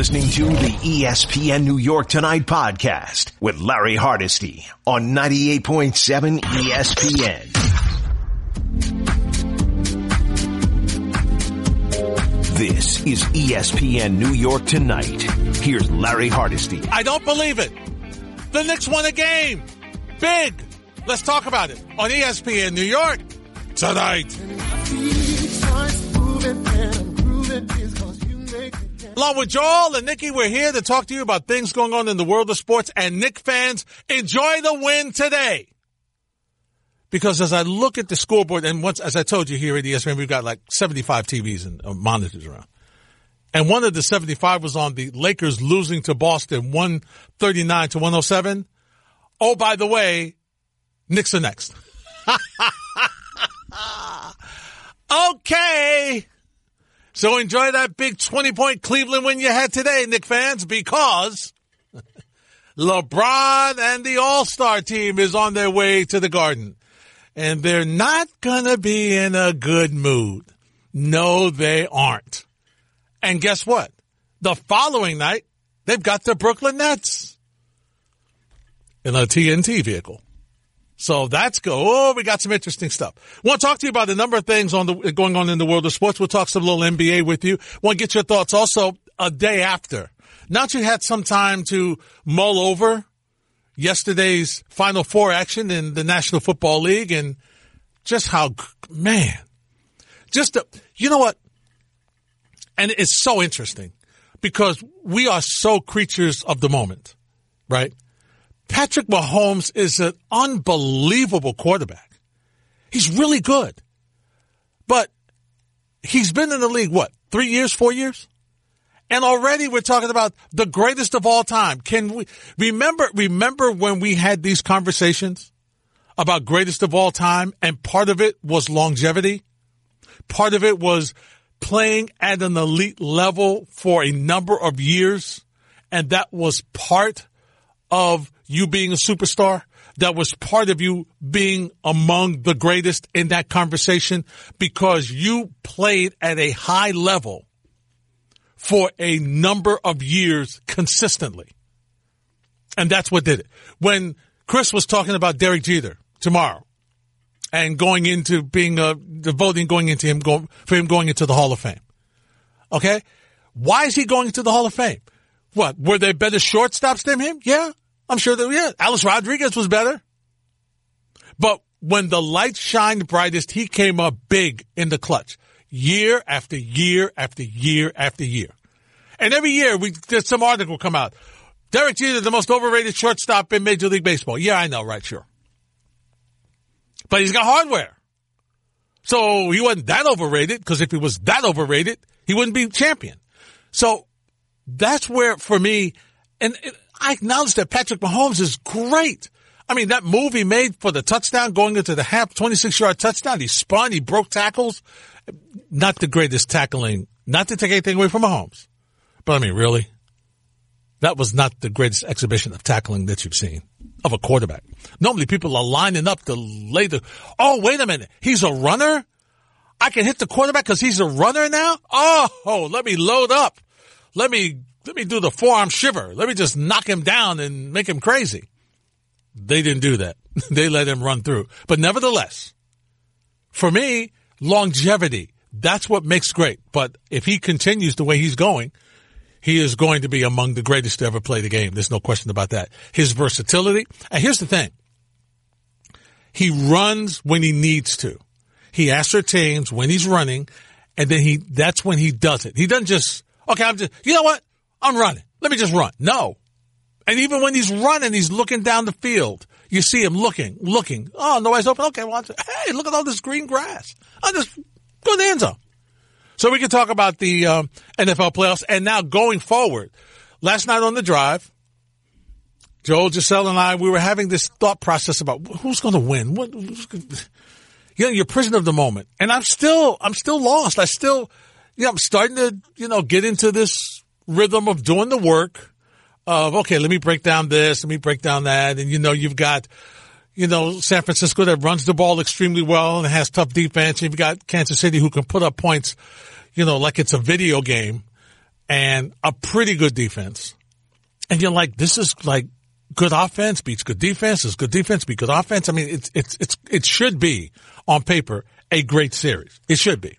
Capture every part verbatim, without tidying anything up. listening to the E S P N New York Tonight podcast with Larry Hardesty on ninety-eight point seven E S P N. This is E S P N New York Tonight. Here's Larry Hardesty. I don't believe it. The Knicks won a game. Big. Let's talk about it on E S P N New York Tonight. Along with Joel and Nikki, we're here to talk to you about things going on in the world of sports. And Knicks fans, enjoy the win today. Because as I look at the scoreboard, and once, as I told you here at E S P N, we've got like seventy-five T Vs and uh, monitors around. And one of the seventy-five was on the Lakers losing to Boston one thirty-nine to one oh seven. Oh, by the way, Knicks are next. Okay. So enjoy that big twenty-point Cleveland win you had today, Knicks fans, because LeBron and the All-Star team is on their way to the Garden. And they're not going to be in a good mood. No, they aren't. And guess what? The following night, they've got the Brooklyn Nets in a T N T vehicle. So that's good. Oh, we got some interesting stuff. Want to talk to you about a number of things on the going on in the world of sports. We'll talk some little N B A with you. Want to get your thoughts also a day after. Now that you had some time to mull over yesterday's Final Four action in the National Football League and just how, man, just, the, you know what? And it's so interesting because we are so creatures of the moment, right? Patrick Mahomes is an unbelievable quarterback. He's really good. But he's been in the league, what, three years, four years? And already we're talking about the greatest of all time. Can we remember, remember when we had these conversations about greatest of all time, and part of it was longevity? Part of it was playing at an elite level for a number of years, and that was part of you being a superstar, that was part of you being among the greatest in that conversation because you played at a high level for a number of years consistently. And that's what did it. When Chris was talking about Derek Jeter tomorrow and going into being a, the voting going into him, going, for him going into the Hall of Fame. Okay? Why is he going into the Hall of Fame? What? Were there better shortstops than him? Yeah. I'm sure that, yeah, Alex Rodriguez was better. But when the light shined brightest, he came up big in the clutch year after year after year after year. And every year, we there's some article come out. Derek Jeter, the most overrated shortstop in Major League Baseball. Yeah, I know, right, sure. But he's got hardware. So he wasn't that overrated, because if he was that overrated, he wouldn't be champion. So that's where, for me, and it, I acknowledge that Patrick Mahomes is great. I mean, that move he made for the touchdown, going into the half, twenty-six-yard touchdown, he spun, he broke tackles. Not the greatest tackling, not to take anything away from Mahomes. But, I mean, really? That was not the greatest exhibition of tackling that you've seen of a quarterback. Normally people are lining up to lay the, oh, wait a minute, he's a runner? I can hit the quarterback because he's a runner now? Oh, let me load up. Let me... Let me do the forearm shiver. Let me just knock him down and make him crazy. They didn't do that. They let him run through. But nevertheless, for me, longevity, that's what makes great. But if he continues the way he's going, he is going to be among the greatest to ever play the game. There's no question about that. His versatility. And here's the thing. He runs when he needs to. He ascertains when he's running, and then he that's when he does it. He doesn't just, okay, I'm just, you know what? I'm running. Let me just run. No. And even when he's running, he's looking down the field. You see him looking, looking. Oh, no eyes open. Okay, watch it. Hey, look at all this green grass. I'll just go to the end zone. So we can talk about the um, N F L playoffs. And now going forward, last night on the drive, Joel, Giselle, and I, we were having this thought process about who's going to win. What, who's gonna, you know, you're prisoner of the moment. And I'm still, I'm still lost. I still, you know, I'm starting to, you know, get into this rhythm of doing the work of, okay, let me break down this, let me break down that. And, you know, you've got, you know, San Francisco that runs the ball extremely well and has tough defense. You've got Kansas City who can put up points, you know, like it's a video game. and a pretty good defense. And you're like, this is like good offense beats good defense. Is good defense beat good offense? I mean, it's it's it's it should be on paper a great series. It should be.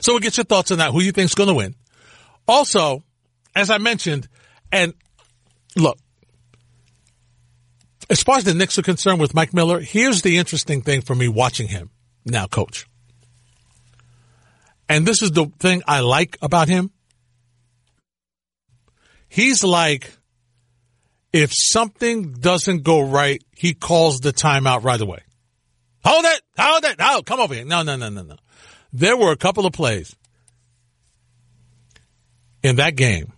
So we'll get your thoughts on that. Who you think's going to win? Also, as I mentioned, and look, as far as the Knicks are concerned with Mike Miller, here's the interesting thing for me watching him now coach. And this is the thing I like about him. He's like, if something doesn't go right, he calls the timeout right away. Hold it! Hold it! Oh, come over here. No, no, no, no, no. There were a couple of plays in that game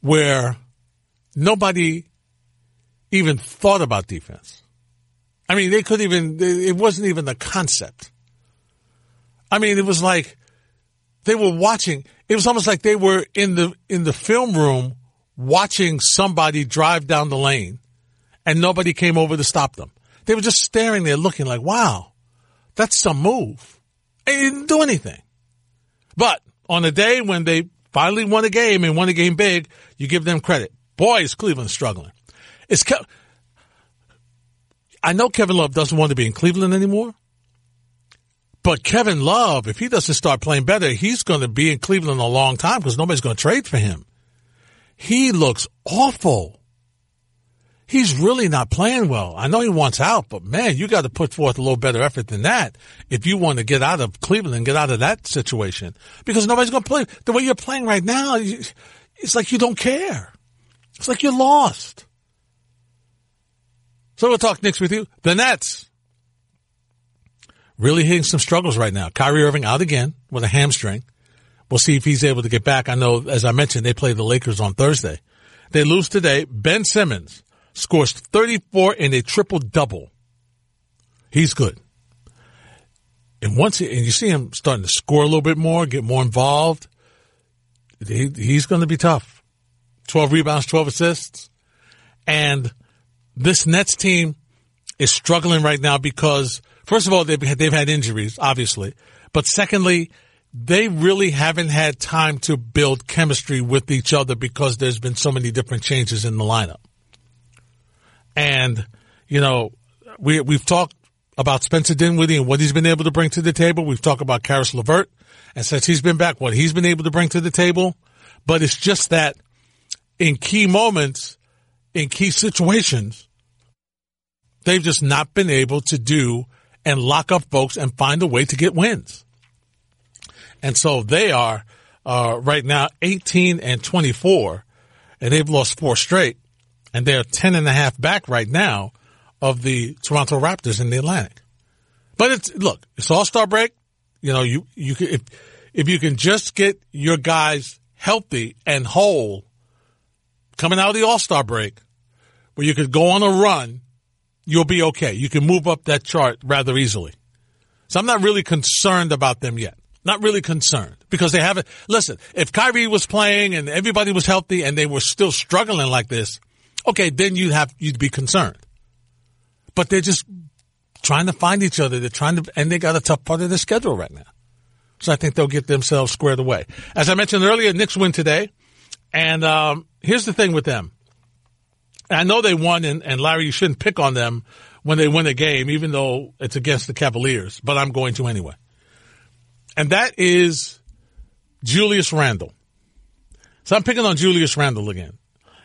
where nobody even thought about defense. I mean, they couldn't even, it wasn't even the concept. I mean, it was like they were watching. It was almost like they were in the in the film room watching somebody drive down the lane and nobody came over to stop them. They were just staring there looking like, wow, that's some move. They didn't do anything. But on the day when they finally won a game and won a game big, you give them credit. Boy, is Cleveland struggling. It's Ke- I know Kevin Love doesn't want to be in Cleveland anymore. But Kevin Love, if he doesn't start playing better, he's going to be in Cleveland a long time because nobody's going to trade for him. He looks awful. He's really not playing well. I know he wants out, but, man, you got to put forth a little better effort than that if you want to get out of Cleveland and get out of that situation because nobody's going to play. The way you're playing right now, it's like you don't care. It's like you're lost. So we'll talk next with you. The Nets. Really hitting some struggles right now. Kyrie Irving out again with a hamstring. We'll see if he's able to get back. I know, as I mentioned, they play the Lakers on Thursday. They lose today. Ben Simmons scores thirty-four in a triple-double. He's good. And once he, and you see him starting to score a little bit more, get more involved, he, he's going to be tough. twelve rebounds, twelve assists. And this Nets team is struggling right now because – first of all, they've had, they've had injuries, obviously. But secondly, they really haven't had time to build chemistry with each other because there's been so many different changes in the lineup. And, you know, we, we've talked about Spencer Dinwiddie and what he's been able to bring to the table. We've talked about Karis LeVert and since he's been back, what he's been able to bring to the table. But it's just that in key moments, in key situations, they've just not been able to do and lock up folks and find a way to get wins. And so they are uh, right now eighteen and twenty-four, and they've lost four straight, and they're ten and a half back right now of the Toronto Raptors in the Atlantic. But it's look, it's All-Star break. You know, you you can, if if you can just get your guys healthy and whole coming out of the All-Star break, where you could go on a run, you'll be okay. You can move up that chart rather easily. So I'm not really concerned about them yet. Not really concerned because they haven't. Listen, if Kyrie was playing and everybody was healthy and they were still struggling like this, okay, then you'd have, you'd be concerned. But they're just trying to find each other. They're trying to, and they got a tough part of their schedule right now. So I think they'll get themselves squared away. As I mentioned earlier, Knicks win today. And, um, here's the thing with them. I know they won, and, and Larry, you shouldn't pick on them when they win a game, even though it's against the Cavaliers, but I'm going to anyway. And that is Julius Randle. So I'm picking on Julius Randle again.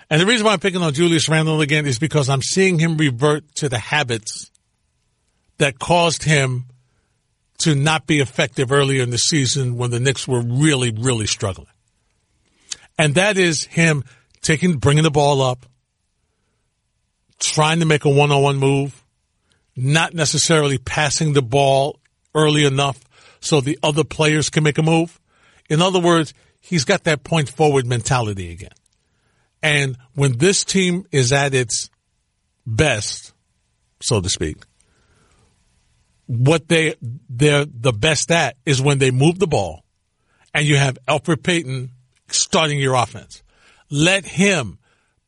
And the reason why I'm picking on Julius Randle again is because I'm seeing him revert to the habits that caused him to not be effective earlier in the season when the Knicks were really, really struggling. And that is him taking, bringing the ball up, trying to make a one-on-one move, not necessarily passing the ball early enough so the other players can make a move. In other words, he's got that point forward mentality again. And when this team is at its best, so to speak, what they, they're the best at is when they move the ball and you have Alfred Payton starting your offense. Let him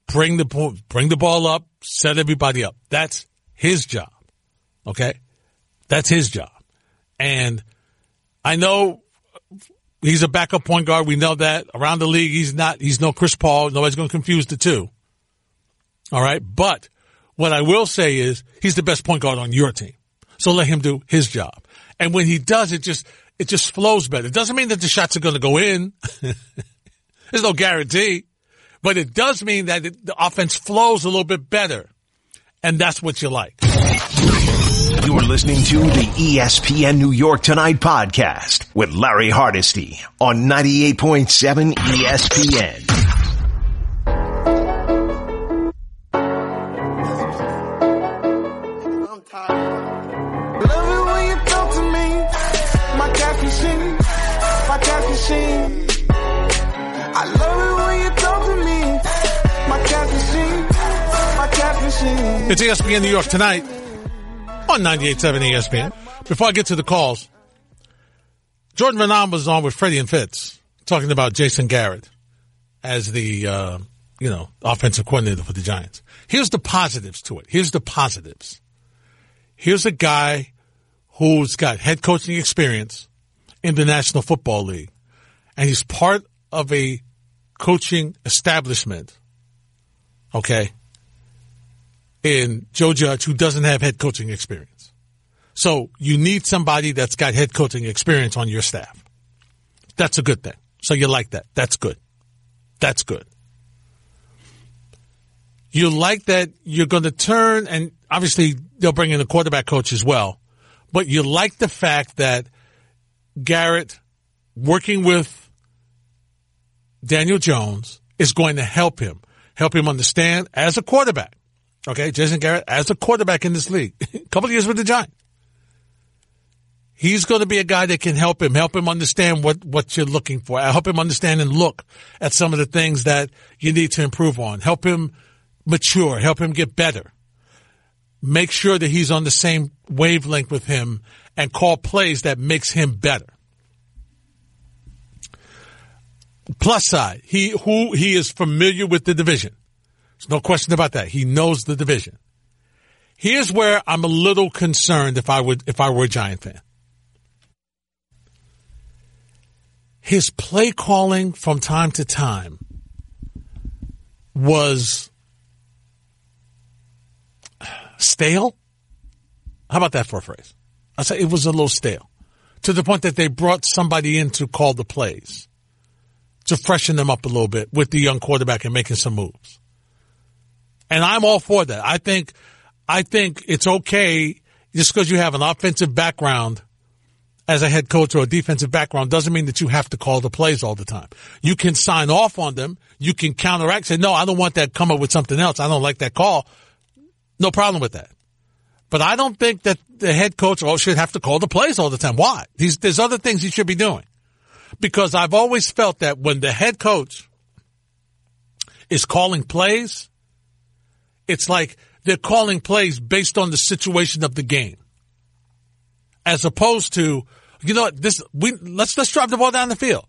bring the, bring the ball up, set everybody up. That's his job. Okay? That's his job. And I know He's a backup point guard. We know that. Around the league, he's not. He's no Chris Paul. Nobody's going to confuse the two. All right? But what I will say is he's the best point guard on your team. So let him do his job. And when he does, it just it just flows better. It doesn't mean that the shots are going to go in. There's no guarantee. But it does mean that it, the offense flows a little bit better. And that's what you like. You're listening to the E S P N New York Tonight podcast with Larry Hardesty on ninety-eight point seven E S P N. It's E S P N New York Tonight on ninety-eight point seven E S P N. Before I get to the calls, Jordan Raanan was on with Freddie and Fitz talking about Jason Garrett as the, uh, you know, offensive coordinator for the Giants. Here's the positives to it. Here's the positives. Here's a guy who's got head coaching experience in the National Football League, and he's part of a coaching establishment, okay, in Joe Judge, who doesn't have head coaching experience. So you need somebody that's got head coaching experience on your staff. That's a good thing. So you like that. That's good. That's good. You like that you're going to turn, and obviously they'll bring in a quarterback coach as well, but you like the fact that Garrett working with Daniel Jones is going to help him, help him understand as a quarterback. Okay, Jason Garrett as a quarterback in this league, a couple of years with the Giants. He's going to be a guy that can help him, help him understand what, what you're looking for. Help him understand and look at some of the things that you need to improve on. Help him mature. Help him get better. Make sure that he's on the same wavelength with him and call plays that makes him better. Plus side, he who he is familiar with the division. There's no question about that. He knows the division. Here's where I'm a little concerned if I would if I were a Giant fan. His play calling from time to time was stale. How about that for a phrase? I say it was a little stale, to the point that they brought somebody in to call the plays, to freshen them up a little bit with the young quarterback and making some moves. And I'm all for that. I think, I think it's okay just because you have an offensive background as a head coach or a defensive background doesn't mean that you have to call the plays all the time. You can sign off on them. You can counteract, say, no, I don't want that. Come up with something else. I don't like that call. No problem with that. But I don't think that the head coach should have to call the plays all the time. Why? He's, there's other things he should be doing. Because I've always felt that when the head coach is calling plays, it's like they're calling plays based on the situation of the game, as opposed to, you know what, this we let's let's drive the ball down the field.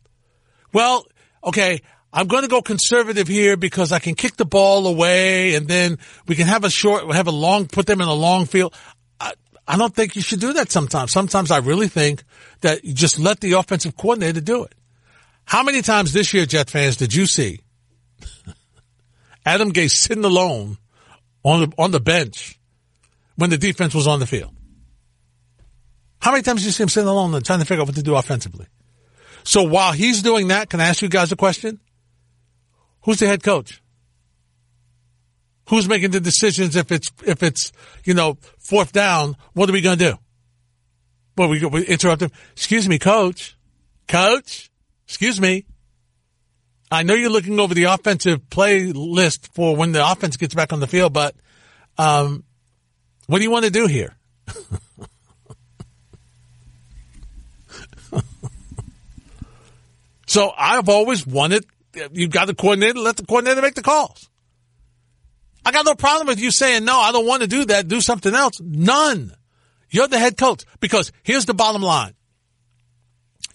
Well, okay, I'm going to go conservative here because I can kick the ball away, and then we can have a short, have a long, put them in a long field. I, I don't think you should do that sometimes. Sometimes I really think that you just let the offensive coordinator do it. How many times this year, Jet fans, did you see Adam Gase sitting alone on the, on the bench when the defense was on the field? How many times did you see him sitting alone and trying to figure out what to do offensively? So while he's doing that, can I ask you guys a question? Who's the head coach? Who's making the decisions if it's, if it's, you know, fourth down, what are we going to do? Well, we, we interrupt him. Excuse me, coach. Coach, excuse me. I know you're looking over the offensive play list for when the offense gets back on the field, but um, what do you want to do here? So I've always wanted, you've got the coordinator, let the coordinator make the calls. I got no problem with you saying, no, I don't want to do that, do something else. None. You're the head coach. Because here's the bottom line.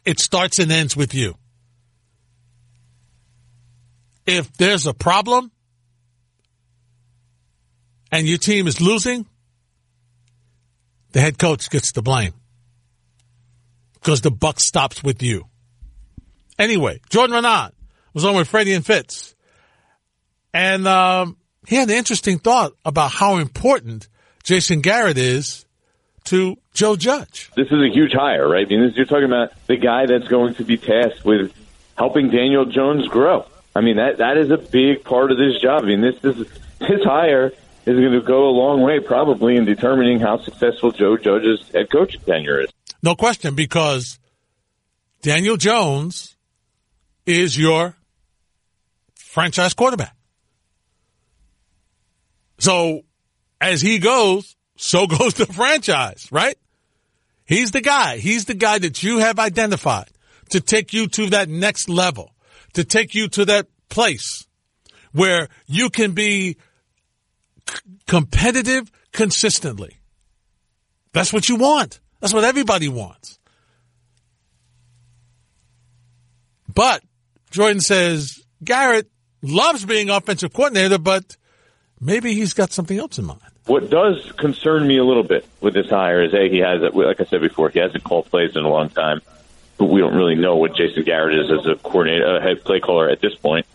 It starts and ends with you. If there's a problem and your team is losing, the head coach gets the blame because the buck stops with you. Anyway, Jordan Raanan was on with Freddie and Fitz. And um, he had an interesting thought about how important Jason Garrett is to Joe Judge. This is a huge hire, right? I mean, this, you're talking about the guy that's going to be tasked with helping Daniel Jones grow. I mean, that that is a big part of this job. I mean, this is this hire is going to go a long way probably in determining how successful Joe Judge's head coaching tenure is. No question, because Daniel Jones is your franchise quarterback. So as he goes, so goes the franchise, right? He's the guy. He's the guy that you have identified to take you to that next level, to take you to that place where you can be c- competitive consistently. That's what you want. That's what everybody wants. But Jordan says Garrett loves being offensive coordinator, but maybe he's got something else in mind. What does concern me a little bit with this hire is, A, he has, a, like I said before, he hasn't called plays in a long time. But we don't really know what Jason Garrett is as a coordinator, a head play caller at this point.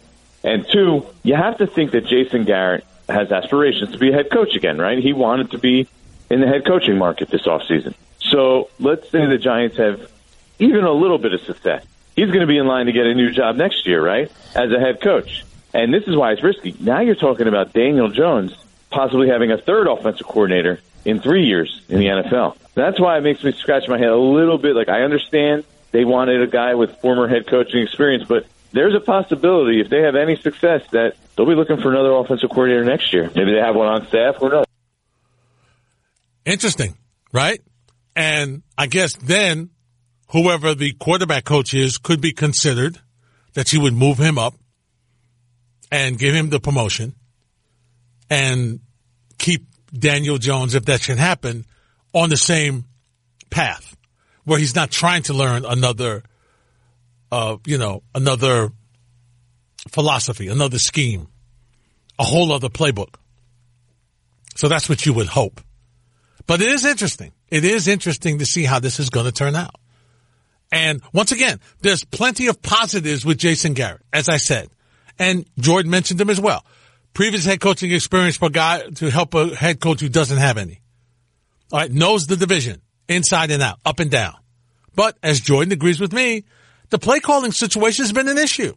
And two, you have to think that Jason Garrett has aspirations to be a head coach again, right? He wanted to be in the head coaching market this offseason. So let's say the Giants have even a little bit of success. He's going to be in line to get a new job next year, right, as a head coach. And this is why it's risky. Now you're talking about Daniel Jones possibly having a third offensive coordinator in three years in the N F L. That's why it makes me scratch my head a little bit. Like, I understand they wanted a guy with former head coaching experience, but there's a possibility if they have any success that they'll be looking for another offensive coordinator next year. Maybe they have one on staff or not. Interesting, right? And I guess then whoever the quarterback coach is could be considered that you would move him up and give him the promotion and keep Daniel Jones, if that should happen, on the same path where he's not trying to learn another, uh, you know, another philosophy, another scheme, a whole other playbook. So that's what you would hope. But it is interesting. It is interesting to see how this is going to turn out. And once again, there's plenty of positives with Jason Garrett, as I said. And Jordan mentioned them as well. Previous head coaching experience for a guy to help a head coach who doesn't have any. All right, knows the division, inside and out, up and down. But as Jordan agrees with me, the play calling situation has been an issue.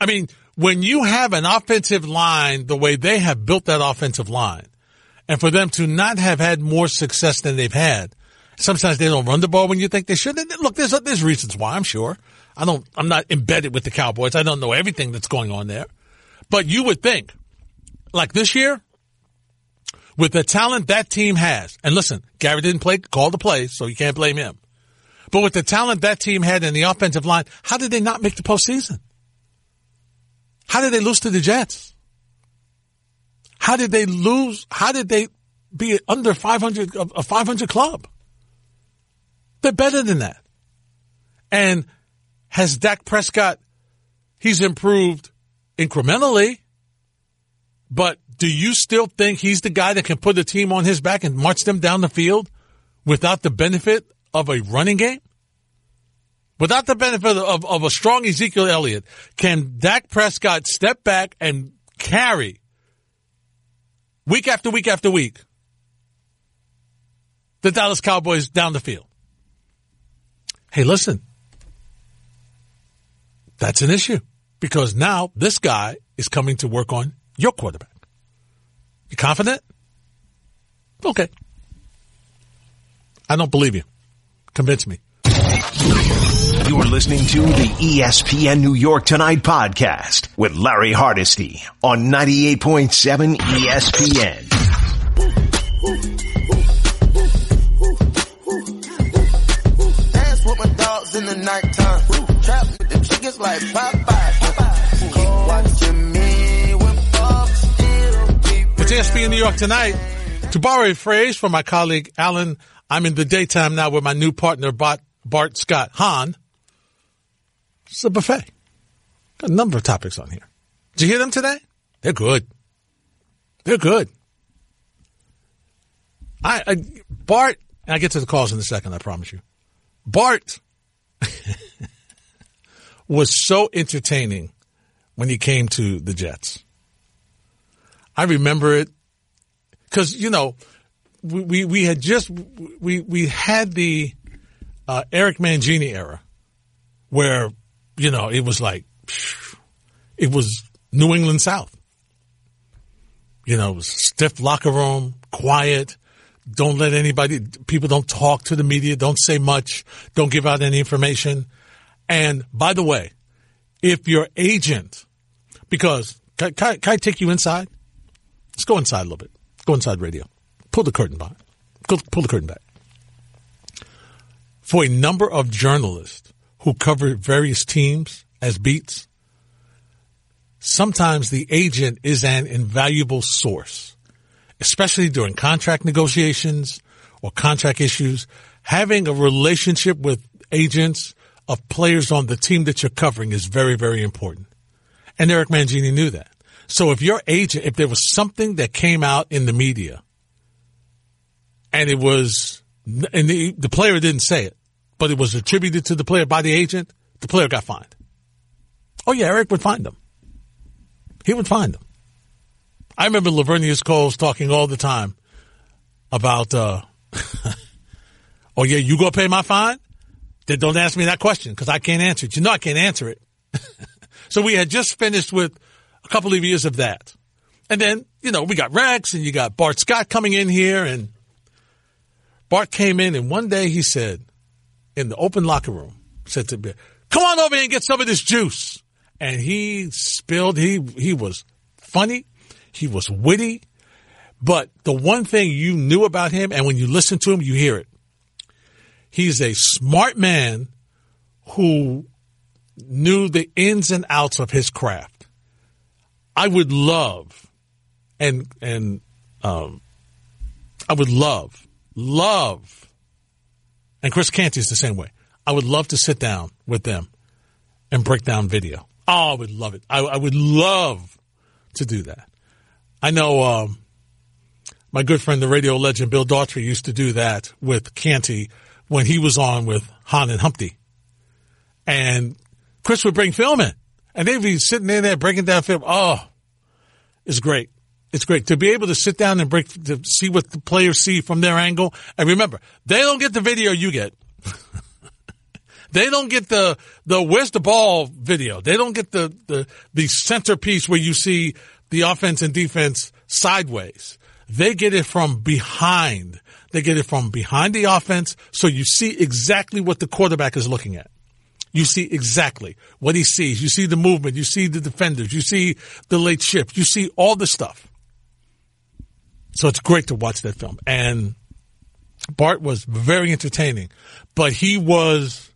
I mean, when you have an offensive line the way they have built that offensive line, and for them to not have had more success than they've had, sometimes they don't run the ball when you think they should. Look, there's there's reasons why, I'm sure. I don't, I'm not embedded with the Cowboys. I don't know everything that's going on there. But you would think, like this year, with the talent that team has, and listen, Garrett didn't play, call the play, so you can't blame him. But with the talent that team had in the offensive line, how did they not make the postseason? How did they lose to the Jets? How did they lose? How did they be under five hundred, a five hundred club? They're better than that. And has Dak Prescott, he's improved incrementally, but do you still think he's the guy that can put the team on his back and march them down the field without the benefit of a running game? Without the benefit of, of a strong Ezekiel Elliott, can Dak Prescott step back and carry week after week after week the Dallas Cowboys down the field? Hey, listen, that's an issue because now this guy is coming to work on your quarterback. You confident? Okay. I don't believe you. Convince me. You're listening to the E S P N New York Tonight podcast with Larry Hardesty on ninety-eight point seven E S P N. Dance with my dogs in the nighttime. Trap with the chickens like Popeye. Watching me with Bob still keep. It's E S P N New York Tonight. To borrow a phrase from my colleague Alan, I'm in the daytime now with my new partner Bart, Bart Scott, Han. It's a buffet. Got a number of topics on here. Did you hear them today? They're good. They're good. I, I Bart, and I get to the calls in a second, I promise you. Bart, was so entertaining when he came to the Jets. I remember it because, you know, we, we, we had just we, – we had the uh, Eric Mangini era where, you know, it was like – it was New England South. You know, it was stiff locker room, quiet, don't let anybody – people don't talk to the media, don't say much, don't give out any information. And by the way, if your agent – because can, can, can I take you inside? Let's go inside a little bit. Go inside radio. Pull the curtain back. Pull, pull the curtain back. For a number of journalists who cover various teams as beats, sometimes the agent is an invaluable source, especially during contract negotiations or contract issues. Having a relationship with agents of players on the team that you're covering is very, very important. And Eric Mangini knew that. So if your agent, if there was something that came out in the media and it was, and the, the player didn't say it, but it was attributed to the player by the agent, the player got fined. Oh yeah, Eric would find them. He would find them. I remember Lavernius Coles talking all the time about, uh, oh yeah, you gonna pay my fine? Then don't ask me that question because I can't answer it. You know I can't answer it. So we had just finished with a couple of years of that. And then, you know, we got Rex and you got Bart Scott coming in here. And Bart came in and one day he said, in the open locker room, said to me, come on over here and get some of this juice. And he spilled. He, he was funny. He was witty. But the one thing you knew about him, and when you listen to him, you hear it. He's a smart man who knew the ins and outs of his craft. I would love, and and um, I would love, love, and Chris Canty is the same way. I would love to sit down with them and break down video. Oh, I would love it. I, I would love to do that. I know um, my good friend, the radio legend Bill Daughtry, used to do that with Canty when he was on with Han and Humpty. And Chris would bring film in. And they'd be sitting in there breaking down film. Oh, it's great. It's great to be able to sit down and break, to see what the players see from their angle. And remember, they don't get the video you get. They don't get the, the where's the ball video. They don't get the, the, the centerpiece where you see the offense and defense sideways. They get it from behind. They get it from behind the offense. So you see exactly what the quarterback is looking at. You see exactly what he sees. You see the movement. You see the defenders. You see the late shift. You see all the stuff. So it's great to watch that film. And Bart was very entertaining, but he was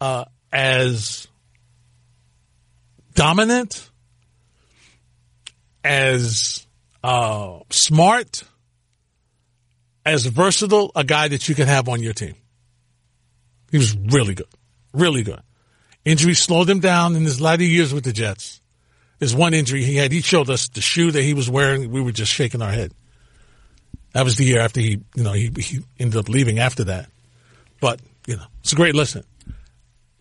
uh, as dominant, as uh, smart, as versatile a guy that you could have on your team. He was really good, really good. Injury slowed him down in his latter years with the Jets. There's one injury he had. He showed us the shoe that he was wearing. We were just shaking our head. That was the year after he, you know, he, he ended up leaving after that. But, you know, it's a great listen.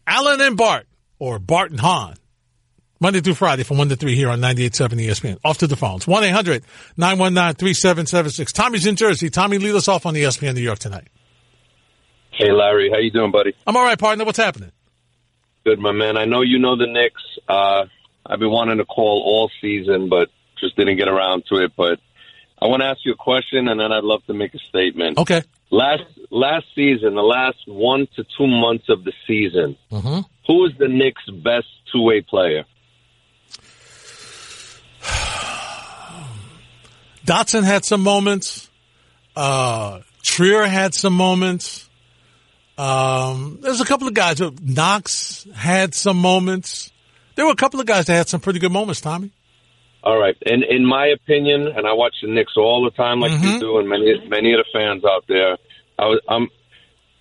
Allen and Bart, or Bart and Han, Monday through Friday from one to three here on ninety-eight point seven E S P N. Off to the phones. one eight hundred nine one nine three seven seven six. Tommy's in Jersey. Tommy, lead us off on E S P N New York Tonight. Hey, Larry. How you doing, buddy? I'm all right, partner. What's happening? Good, my man. I know you know the Knicks. Uh, I've been wanting to call all season, but just didn't get around to it. But I want to ask you a question, and then I'd love to make a statement. Okay. Last last season, the last one to two months of the season, mm-hmm. who was the Knicks' best two-way player? Dotson had some moments. Uh, Trier had some moments. Um, there's a couple of guys. Knox had some moments. There were a couple of guys that had some pretty good moments, Tommy. All right. And in my opinion, and I watch the Knicks all the time like mm-hmm. you do, and many many of the fans out there, I was, I'm,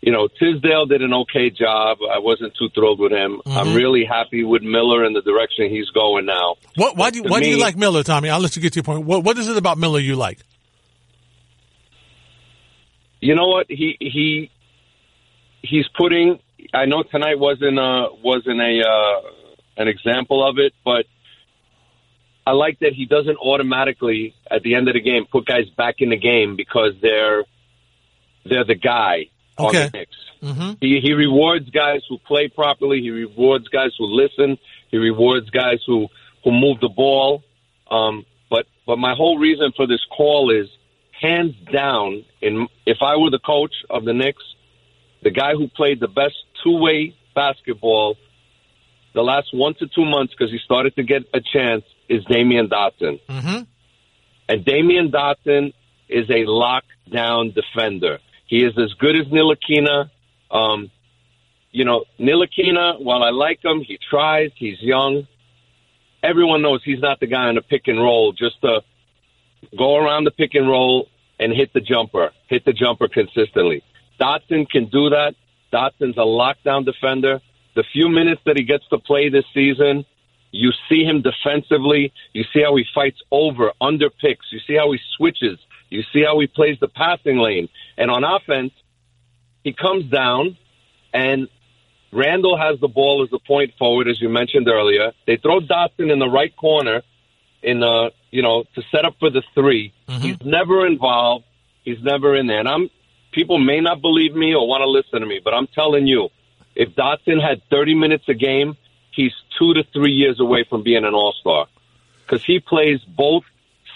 you know, Tisdale did an okay job. I wasn't too thrilled with him. Mm-hmm. I'm really happy with Miller and the direction he's going now. What? Why do you, why me, do you like Miller, Tommy? I'll let you get to your point. What, what is it about Miller you like? You know what? He... he He's putting. I know tonight wasn't a wasn't a uh, an example of it, but I like that he doesn't automatically, at the end of the game, put guys back in the game because they're they're the guy okay. on the mix. Mm-hmm. He, he rewards guys who play properly. He rewards guys who listen. He rewards guys who, who move the ball. Um, but but my whole reason for this call is, hands down, in, if I were the coach of the Knicks, the guy who played the best two-way basketball the last one to two months because he started to get a chance is Damyean Dotson. Mm-hmm. And Damyean Dotson is a lockdown defender. He is as good as Ntilikina. Um, you know, Ntilikina, while I like him, he tries, he's young. Everyone knows he's not the guy in a pick and roll just to go around the pick and roll and hit the jumper, hit the jumper consistently. Dotson can do that. Dotson's a lockdown defender. The few minutes that he gets to play this season, you see him defensively. You see how he fights over, under picks. You see how he switches. You see how he plays the passing lane. And on offense, he comes down, and Randle has the ball as the point forward, as you mentioned earlier. They throw Dotson in the right corner in the, you know, to set up for the three. Mm-hmm. He's never involved. He's never in there. And I'm people may not believe me or want to listen to me, but I'm telling you, if Dotson had thirty minutes a game, he's two to three years away from being an all-star because he plays both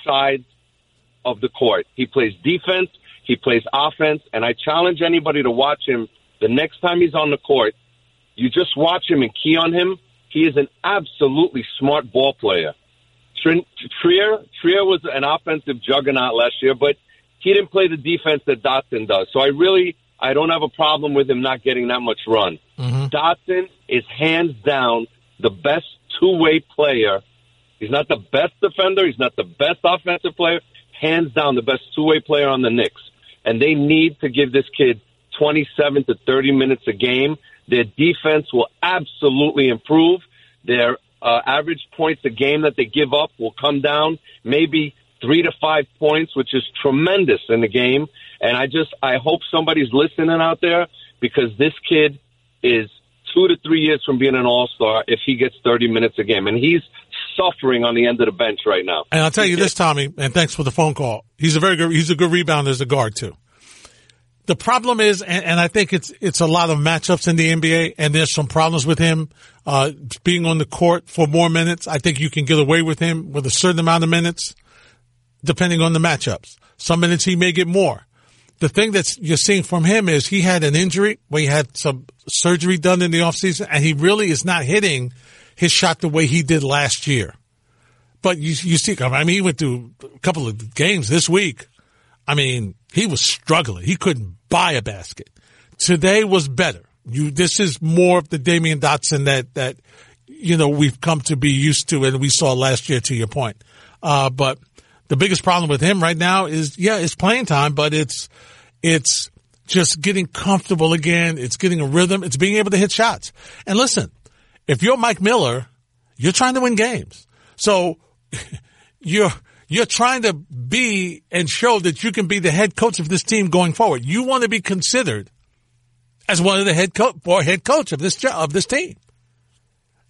sides of the court. He plays defense. He plays offense. And I challenge anybody to watch him the next time he's on the court. You just watch him and key on him. He is an absolutely smart ball player. Trier, Trier was an offensive juggernaut last year, but he didn't play the defense that Dotson does. So I really I don't have a problem with him not getting that much run. Mm-hmm. Dotson is hands down the best two-way player. He's not the best defender. He's not the best offensive player. Hands down the best two-way player on the Knicks. And they need to give this kid twenty-seven to thirty minutes a game. Their defense will absolutely improve. Their uh, average points a game that they give up will come down maybe three to five points, which is tremendous in the game. And I just, I hope somebody's listening out there because this kid is two to three years from being an all-star if he gets thirty minutes a game. And he's suffering on the end of the bench right now. And I'll tell you this, Tommy, and thanks for the phone call. He's a very good, he's a good rebounder as a guard too. The problem is, and, and I think it's, it's a lot of matchups in the N B A and there's some problems with him, uh, being on the court for more minutes. I think you can get away with him with a certain amount of minutes, depending on the matchups. Some minutes he may get more. The thing that you're seeing from him is he had an injury where he had some surgery done in the offseason, and he really is not hitting his shot the way he did last year. But you, you see, I mean, he went through a couple of games this week. I mean, he was struggling. He couldn't buy a basket. Today was better. You, this is more of the Damyean Dotson that, that, you know, we've come to be used to and we saw last year, to your point. Uh, but, the biggest problem with him right now is, yeah, it's playing time, but it's, it's just getting comfortable again. It's getting a rhythm. It's being able to hit shots. And listen, if you're Mike Miller, you're trying to win games. So you're, you're trying to be and show that you can be the head coach of this team going forward. You want to be considered as one of the head coach or head coach of this, of this team.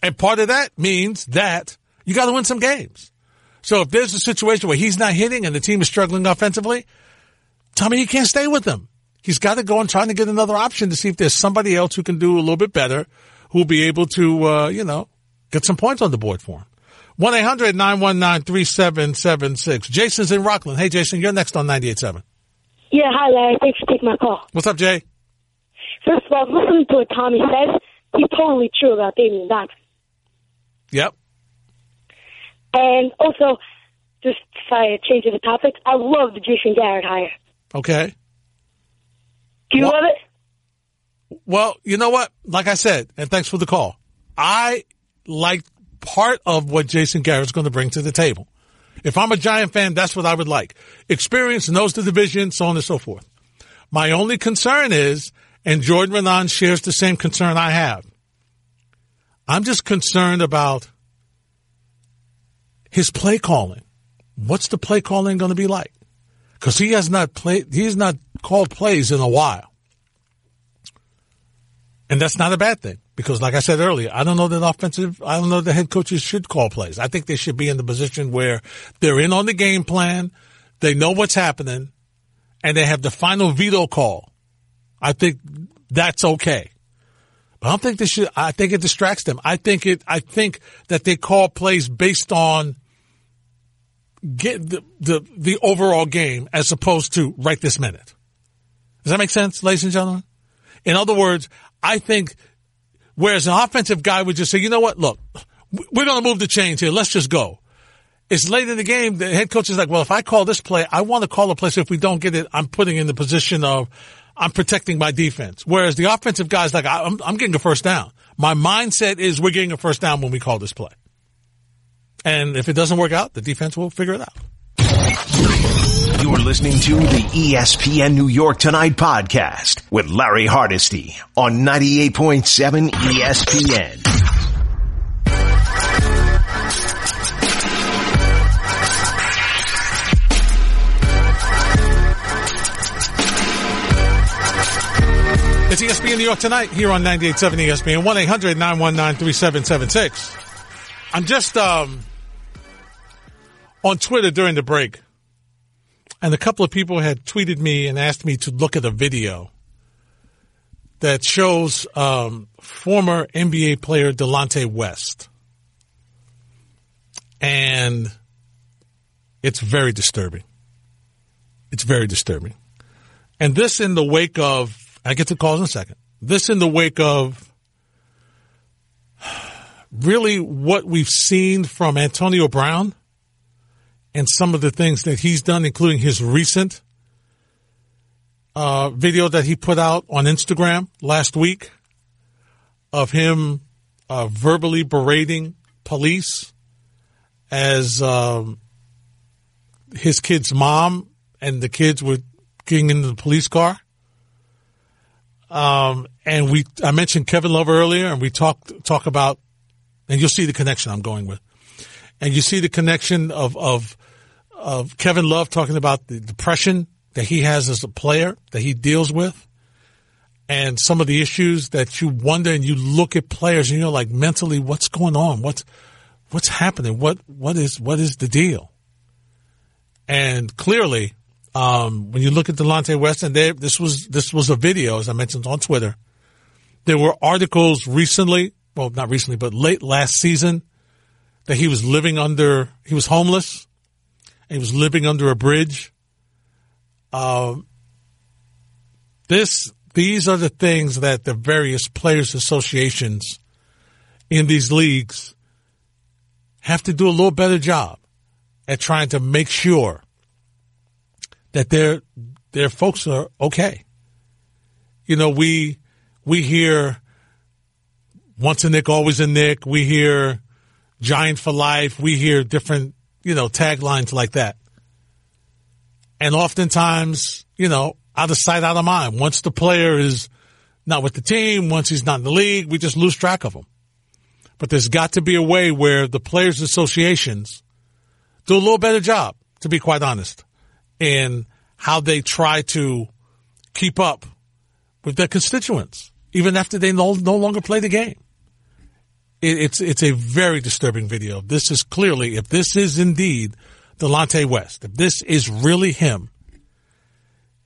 And part of that means that you got to win some games. So if there's a situation where he's not hitting and the team is struggling offensively, Tommy, he can't stay with them. He's got to go and try to get another option to see if there's somebody else who can do a little bit better, who'll be able to, uh, you know, get some points on the board for him. one eight hundred nine one nine three seven seven six. Jason's in Rockland. Hey, Jason, you're next on ninety-eight point seven. Yeah, hi, Larry. Thanks for taking my call. What's up, Jay? First of all, listening to what Tommy says, he's totally true about Damyean Dotson. Yep. And also, just sorry, changing the topic, I love the Jason Garrett hire. Okay. Do you well, love it? Well, you know what? Like I said, and thanks for the call, I like part of what Jason Garrett's going to bring to the table. If I'm a Giant fan, that's what I would like. Experience, knows the division, so on and so forth. My only concern is, and Jordan Raanan shares the same concern I have, I'm just concerned about his play calling. What's the play calling going to be like? Because he has not played, he has not called plays in a while. And that's not a bad thing. Because like I said earlier, I don't know that offensive, I don't know the head coaches should call plays. I think they should be in the position where they're in on the game plan, they know what's happening, and they have the final veto call. I think that's okay. But I don't think they should, I think it distracts them. I think it, I think that they call plays based on get the, the, the overall game as opposed to right this minute. Does that make sense, ladies and gentlemen? In other words, I think, whereas an offensive guy would just say, you know what, look, we're going to move the chains here. Let's just go. It's late in the game. The head coach is like, well, if I call this play, I want to call a play. So if we don't get it, I'm putting in the position of I'm protecting my defense. Whereas the offensive guy is like, I'm, I'm getting a first down. My mindset is we're getting a first down when we call this play. And if it doesn't work out, the defense will figure it out. You're listening to the E S P N New York Tonight podcast with Larry Hardesty on ninety-eight point seven E S P N. It's E S P N New York Tonight here on ninety-eight point seven E S P N, one eight hundred nine one nine three seven seven six. I'm just um on Twitter during the break, and a couple of people had tweeted me and asked me to look at a video that shows um former N B A player Delonte West. And it's very disturbing. It's very disturbing. And this in the wake of, I get to calls in a second, this in the wake of really what we've seen from Antonio Brown and some of the things that he's done, including his recent uh video that he put out on Instagram last week of him uh verbally berating police as um his kid's mom and the kids were getting into the police car. Um and we I mentioned Kevin Love earlier, and we talked talk about and you'll see the connection I'm going with. And you see the connection of, of, of Kevin Love talking about the depression that he has as a player, that he deals with, and some of the issues that you wonder, and you look at players and you're like, mentally, what's going on? What's, what's happening? What, what is, what is the deal? And clearly, um, when you look at Delonte West, and they, this was, this was a video, as I mentioned on Twitter, there were articles recently, well, not recently, but late last season, that he was living under, he was homeless, and he was living under a bridge. Um, this, these are the things that the various players' associations in these leagues have to do a little better job at trying to make sure that their, their folks are okay. You know, we, we hear, once a Nick, always a Nick. We hear Giant for Life. We hear different, you know, taglines like that. And oftentimes, you know, out of sight, out of mind. Once the player is not with the team, once he's not in the league, we just lose track of him. But there's got to be a way where the players' associations do a little better job, to be quite honest, in how they try to keep up with their constituents, even after they no, no longer play the game. It's it's a very disturbing video. This is clearly, if this is indeed Delonte West, if this is really him,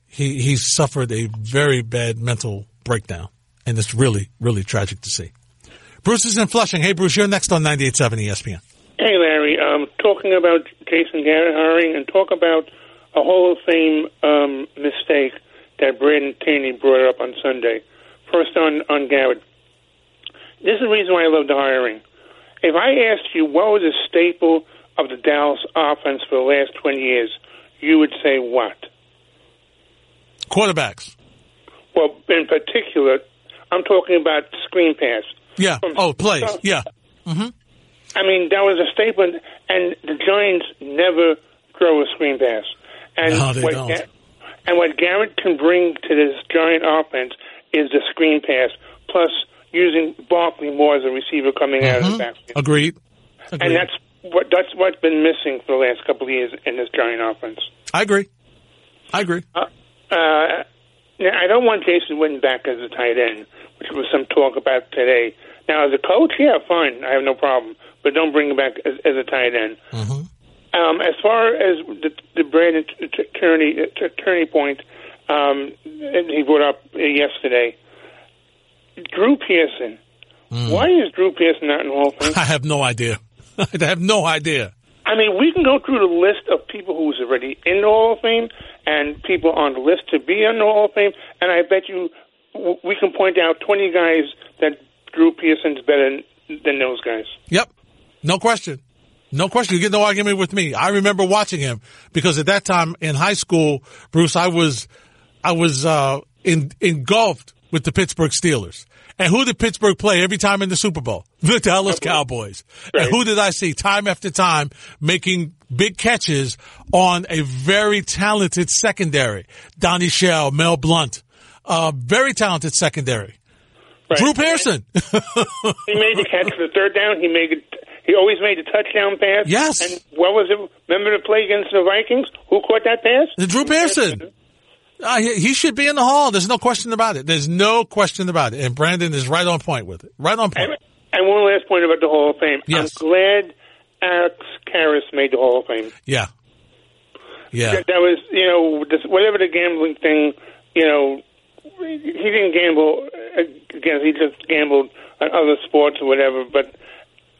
he he's suffered a very bad mental breakdown, and it's really, really tragic to see. Bruce is in Flushing. Hey, Bruce, you're next on ninety-eight point seven E S P N. Hey, Larry. Um, talking about Jason Garrett hiring, and talk about a Hall of Fame um, mistake that Brandon Taney brought up on Sunday. First on, on Garrett. This is the reason why I love the hiring. If I asked you what was a staple of the Dallas offense for the last twenty years, you would say what? Quarterbacks. Well, in particular, I'm talking about screen pass. Yeah. From, oh, plays. So, yeah. Mm-hmm. I mean, that was a staple, and the Giants never throw a screen pass. And no, they what don't. Ga- and what Garrett can bring to this Giant offense is the screen pass, plus using Barkley more as a receiver coming mm-hmm. out of the backfield. Agreed. Agreed. And that's, what, that's what's been missing for the last couple of years in this Giant offense. I agree. I agree. Uh, uh, Now, I don't want Jason Witten back as a tight end, which was some talk about today. Now, as a coach, yeah, fine. I have no problem. But don't bring him back as, as a tight end. Mm-hmm. Um, as far as the, the Brandon Tierney t- t- point, um, he brought up yesterday, Drew Pearson. Mm. Why is Drew Pearson not in the Hall of Fame? I have no idea. I have no idea. I mean, we can go through the list of people who's already in the Hall of Fame and people on the list to be in the Hall of Fame, and I bet you we can point out twenty guys that Drew Pearson's better than those guys. Yep. No question. No question. You get no argument with me. I remember watching him because at that time in high school, Bruce, I was I was uh, in, engulfed with the Pittsburgh Steelers. And who did Pittsburgh play every time in the Super Bowl? The Dallas Cowboys. Right. And who did I see time after time making big catches on a very talented secondary? Donnie Shell, Mel Blount, uh, very talented secondary. Right. Drew Pearson. He made the catch for the third down. He made it. He always made the touchdown pass. Yes. And what was it? Remember the play against the Vikings? Who caught that pass? The Drew Pearson. Uh, he, he should be in the Hall. There's no question about it. There's no question about it. And Brandon is right on point with it. Right on point. And, and one last point about the Hall of Fame. Yes. I'm glad Alex Karras made the Hall of Fame. Yeah. Yeah. That, that was, you know, this, whatever the gambling thing, you know, he didn't gamble against, he just gambled on other sports or whatever. But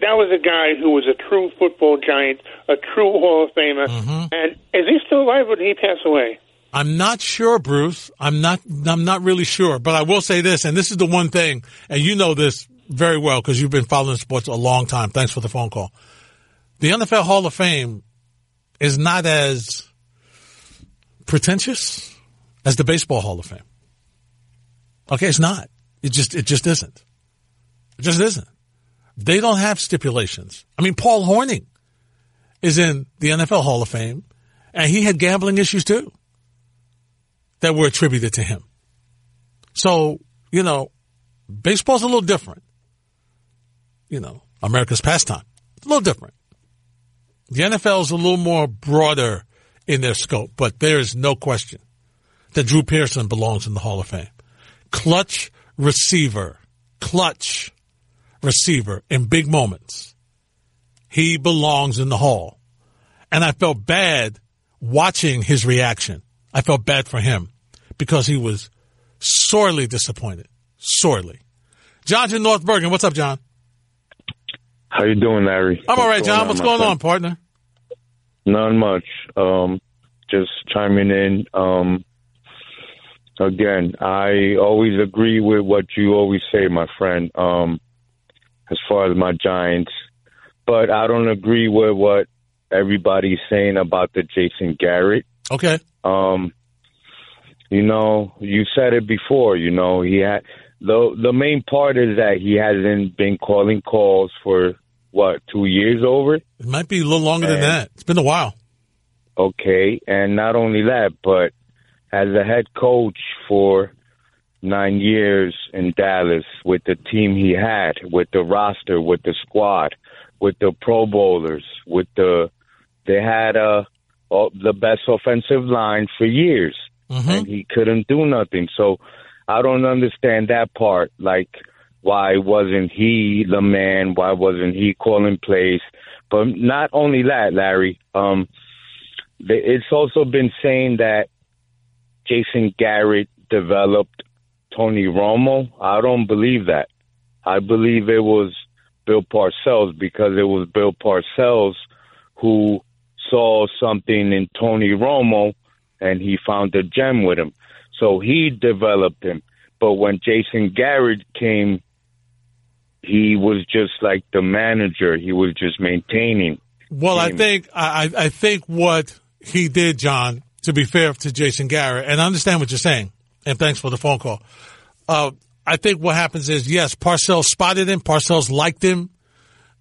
that was a guy who was a true football giant, a true Hall of Famer. Mm-hmm. And is he still alive or did he pass away? I'm not sure, Bruce. I'm not, I'm not really sure, but I will say this, and this is the one thing, and you know this very well because you've been following sports a long time. Thanks for the phone call. The N F L Hall of Fame is not as pretentious as the Baseball Hall of Fame. Okay, it's not. It just, it just isn't. It just isn't. They don't have stipulations. I mean, Paul Hornung is in the N F L Hall of Fame, and he had gambling issues too that were attributed to him. So, you know, baseball's a little different. You know, America's pastime. It's a little different. The N F L's a little more broader in their scope, but there's no question that Drew Pearson belongs in the Hall of Fame. Clutch receiver. Clutch receiver in big moments. He belongs in the Hall. And I felt bad watching his reaction. I felt bad for him because he was sorely disappointed, sorely. John's in North Bergen. What's up, John? How you doing, Larry? I'm all right, John. What's going on, partner? Not much. Um, just chiming in. Um, again, I always agree with what you always say, my friend, um, as far as my Giants. But I don't agree with what everybody's saying about the Jason Garrett. Okay. Um, you know, you said it before, you know, he had the, the main part is that he hasn't been calling calls for what, two years over? It might be a little longer and, than that. It's been a while. Okay. And not only that, but as a head coach for nine years in Dallas with the team he had, with the roster, with the squad, with the Pro Bowlers, with the, they had a, the best offensive line for years, mm-hmm. and he couldn't do nothing. So I don't understand that part. Like, why wasn't he the man? Why wasn't he calling plays? But not only that, Larry, um, it's also been saying that Jason Garrett developed Tony Romo. I don't believe that. I believe it was Bill Parcells because it was Bill Parcells who saw something in Tony Romo, and he found a gem with him. So he developed him. But when Jason Garrett came, he was just like the manager. He was just maintaining. Well, him. I think I, I think what he did, John, to be fair to Jason Garrett, and I understand what you're saying, and thanks for the phone call. Uh, I think what happens is, yes, Parcells spotted him. Parcells liked him.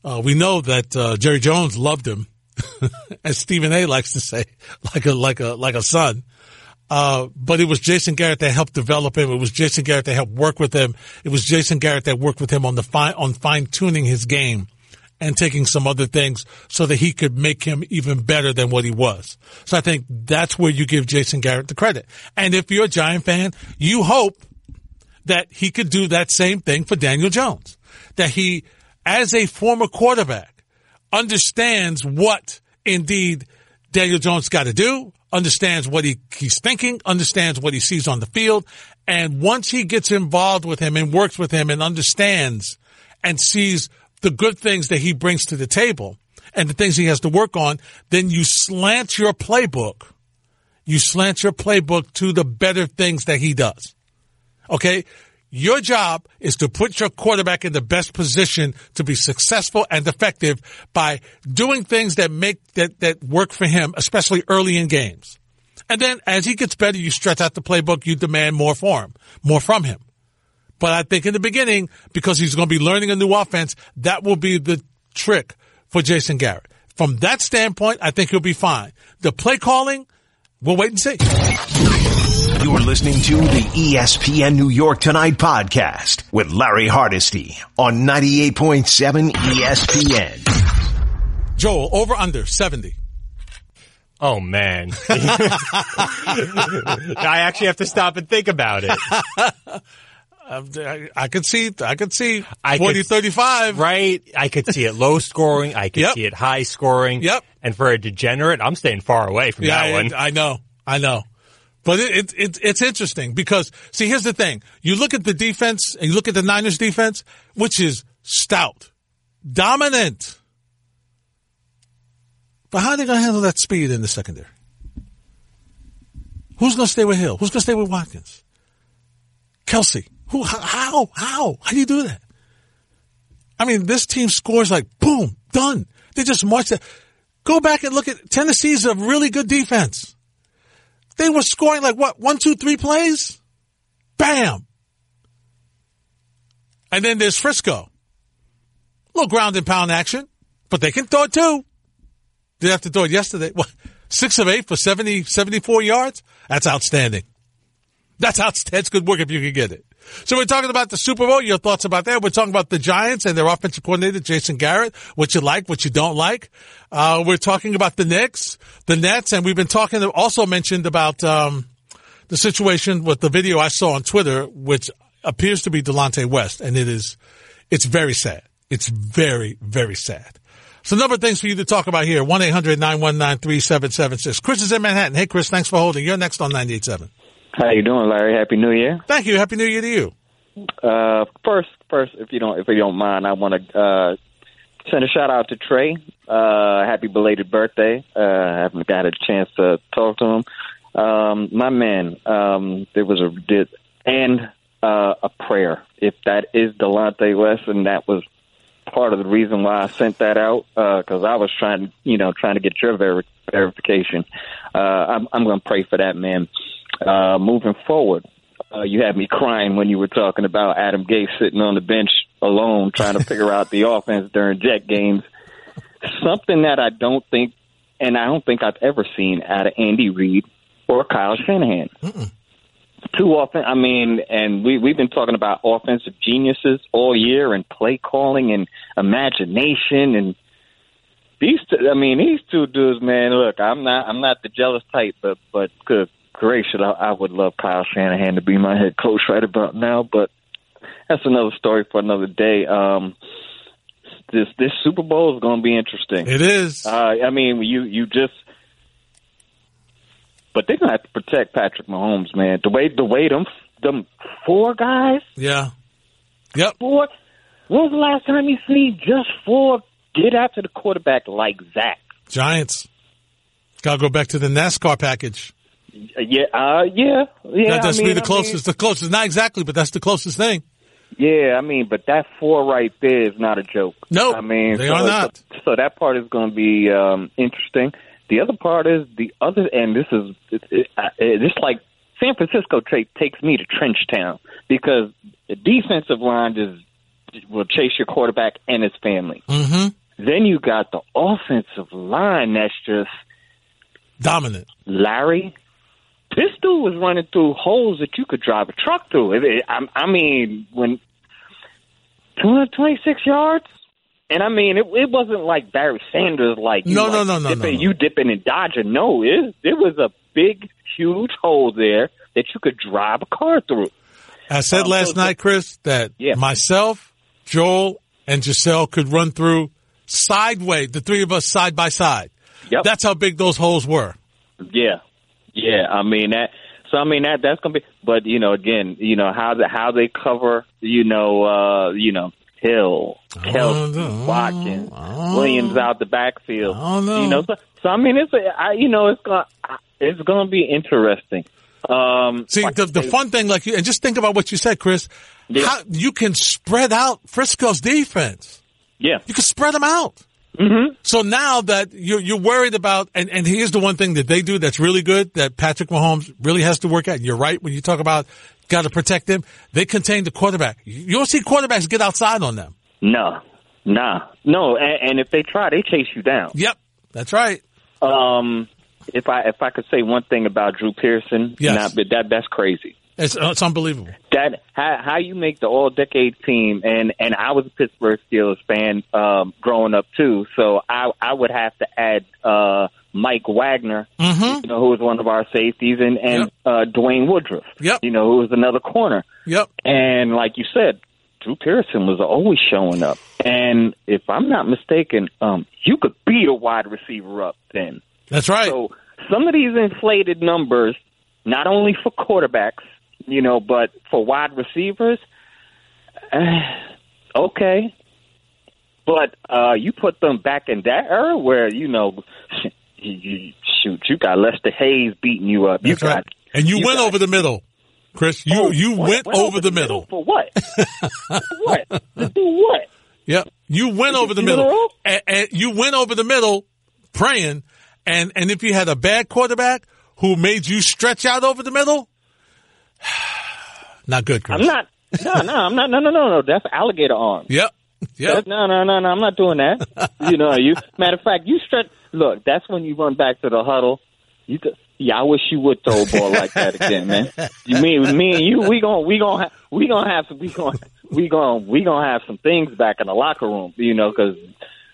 Uh, we know that uh, Jerry Jones loved him. As Stephen A. likes to say, like a like a like a son. Uh, but it was Jason Garrett that helped develop him. It was Jason Garrett that helped work with him. It was Jason Garrett that worked with him on the fi- on fine tuning his game and taking some other things so that he could make him even better than what he was. So I think that's where you give Jason Garrett the credit. And if you're a Giant fan, you hope that he could do that same thing for Daniel Jones, that he, as a former quarterback, understands what indeed Daniel Jones got to do, understands what he, he's thinking, understands what he sees on the field. And once he gets involved with him and works with him and understands and sees the good things that he brings to the table and the things he has to work on, then you slant your playbook. You slant your playbook to the better things that he does. Okay? Your job is to put your quarterback in the best position to be successful and effective by doing things that make that, that work for him, especially early in games. And then as he gets better, you stretch out the playbook, you demand more for him, more from him. But I think in the beginning, because he's going to be learning a new offense, that will be the trick for Jason Garrett. From that standpoint, I think he'll be fine. The play calling, we'll wait and see. You're listening to the E S P N New York Tonight podcast with Larry Hardesty on ninety-eight point seven E S P N. Joel, over under seventy. Oh, man. I actually have to stop and think about it. I, I could see I could see forty thirty-five. Right. I could see it low scoring. I could yep. see it high scoring. Yep. And for a degenerate, I'm staying far away from yeah, that I, one. I know. I know. But it, it, it, it's interesting because, see, here's the thing. You look at the defense and you look at the Niners defense, which is stout, dominant. But how are they going to handle that speed in the secondary? Who's going to stay with Hill? Who's going to stay with Watkins? Kelsey. Who? How? How? How, how do you do that? I mean, this team scores like, boom, done. They just march that. Go back and look at Tennessee's a really good defense. They were scoring like, what, one, two, three plays? Bam. And then there's Frisco. A little ground and pound action, but they can throw it too. They have to do it yesterday. What? Six of eight for seventy, seventy-four yards? That's outstanding. That's outstanding. That's good work if you can get it. So we're talking about the Super Bowl. Your thoughts about that? We're talking about the Giants and their offensive coordinator, Jason Garrett. What you like, what you don't like. Uh, we're talking about the Knicks, the Nets, and we've been talking, also mentioned about, um, the situation with the video I saw on Twitter, which appears to be Delonte West. And it is, it's very sad. It's very, very sad. So a number of things for you to talk about here. one eight hundred nine one nine three seven seven six. Chris is in Manhattan. Hey, Chris, thanks for holding. You're next on ninety-eight point seven. How you doing, Larry? Happy New Year. Thank you. Happy New Year to you. Uh, first, first, if you don't, if you don't mind, I want to uh, send a shout out to Trey. Uh, happy belated birthday. Uh, I haven't got a chance to talk to him. Um, my man, um, there was a did and uh, a prayer. If that is Delonte West, and that was part of the reason why I sent that out, because uh, I was trying, you know, trying to get your ver- verification. Uh, I'm, I'm going to pray for that man. Uh, moving forward, uh, you had me crying when you were talking about Adam Gase sitting on the bench alone trying to figure out the offense during Jet games. Something that I don't think, and I don't think I've ever seen out of Andy Reid or Kyle Shanahan. Mm-mm. Too often, I mean, and we, we've been talking about offensive geniuses all year and play calling and imagination and these. Two, I mean, these two dudes, man. Look, I'm not, I'm not the jealous type, but but good gracious, I, I would love Kyle Shanahan to be my head coach right about now. But that's another story for another day. Um, this this Super Bowl is going to be interesting. It is. Uh, I mean, you you just. But they're gonna have to protect Patrick Mahomes, man. The way the way them them four guys. Yeah. Yep. Four. When was the last time you see just four get after the quarterback like that? Giants. Gotta go back to the NASCAR package. Yeah. Uh, yeah. Yeah. That, that's I mean, be the closest. I mean, the closest. Not exactly, but that's the closest thing. Yeah, I mean, but that four right there is not a joke. No. Nope, I mean, they so, are not. So, so that part is going to be um, interesting. The other part is the other, and this is it, it, it, it's like San Francisco tra- takes me to trench town because the defensive line just will chase your quarterback and his family. Mm-hmm. Then you got the offensive line that's just dominant. Larry, this dude was running through holes that you could drive a truck through. It, it, I, I mean, when two hundred twenty-six yards. And I mean, it, it wasn't like Barry Sanders, like you, no, like, no, no, dipping, no, no, you dipping and dodging. No, it there was a big, huge hole there that you could drive a car through. I said um, last so, night, Chris, that yeah. myself, Joel, and Giselle could run through sideways, the three of us side by side. Yep. That's how big those holes were. Yeah, yeah. I mean that. So I mean that that's gonna be. But you know, again, you know how the how they cover. You know, uh, you know. Hill, Kelsey, oh, Watkins, oh, Williams out the backfield. Oh, no. You know, so, so I mean, it's a, I, you know, it's gonna it's gonna be interesting. Um, See, like the the fun thing, like, and just think about what you said, Chris. Yeah. How you can spread out Frisco's defense. Yeah, you can spread them out. Mm-hmm. So now that you're, you're worried about, and, and here's the one thing that they do that's really good that Patrick Mahomes really has to work at. And you're right when you talk about. Got to protect them. They contain the quarterback. You don't see quarterbacks get outside on them. No, nah, no. And, and if they try, they chase you down. Yep, that's right. Um, if I if I could say one thing about Drew Pearson, yes, not, that that's crazy. It's, it's unbelievable. That how, how you make the All Decade team, and, and I was a Pittsburgh Steelers fan um, growing up too, so I I would have to add uh, Mike Wagner, mm-hmm. you know, who was one of our safeties, and and yep. uh, Dwayne Woodruff, yep. you know, who was another corner. Yep. And like you said, Drew Pearson was always showing up, and if I'm not mistaken, um, you could beat a wide receiver up then. That's right. So some of these inflated numbers, not only for quarterbacks. You know, but for wide receivers, uh, okay. But uh, you put them back in that era where, you know, you, shoot, you got Lester Hayes beating you up. You got, right. And you, you went got, over the middle, Chris. You oh, you what, went, went over, over the, the middle. middle. For what? what? To do what? Yep. You went over the middle. And, and you went over the middle praying. And, and if you had a bad quarterback who made you stretch out over the middle, not good, Chris. I'm not. No, no, I'm not. No, no, no, no. That's alligator arm. Yep. Yep. No, no, no, no. I'm not doing that. You know, you. Matter of fact, you stretch. Look, that's when you run back to the huddle. You. Could, yeah, I wish you would throw a ball like that again, man. You mean me and you? We gonna we gonna ha- we gonna have some, we gonna we gonna we gonna have some things back in the locker room. You know, because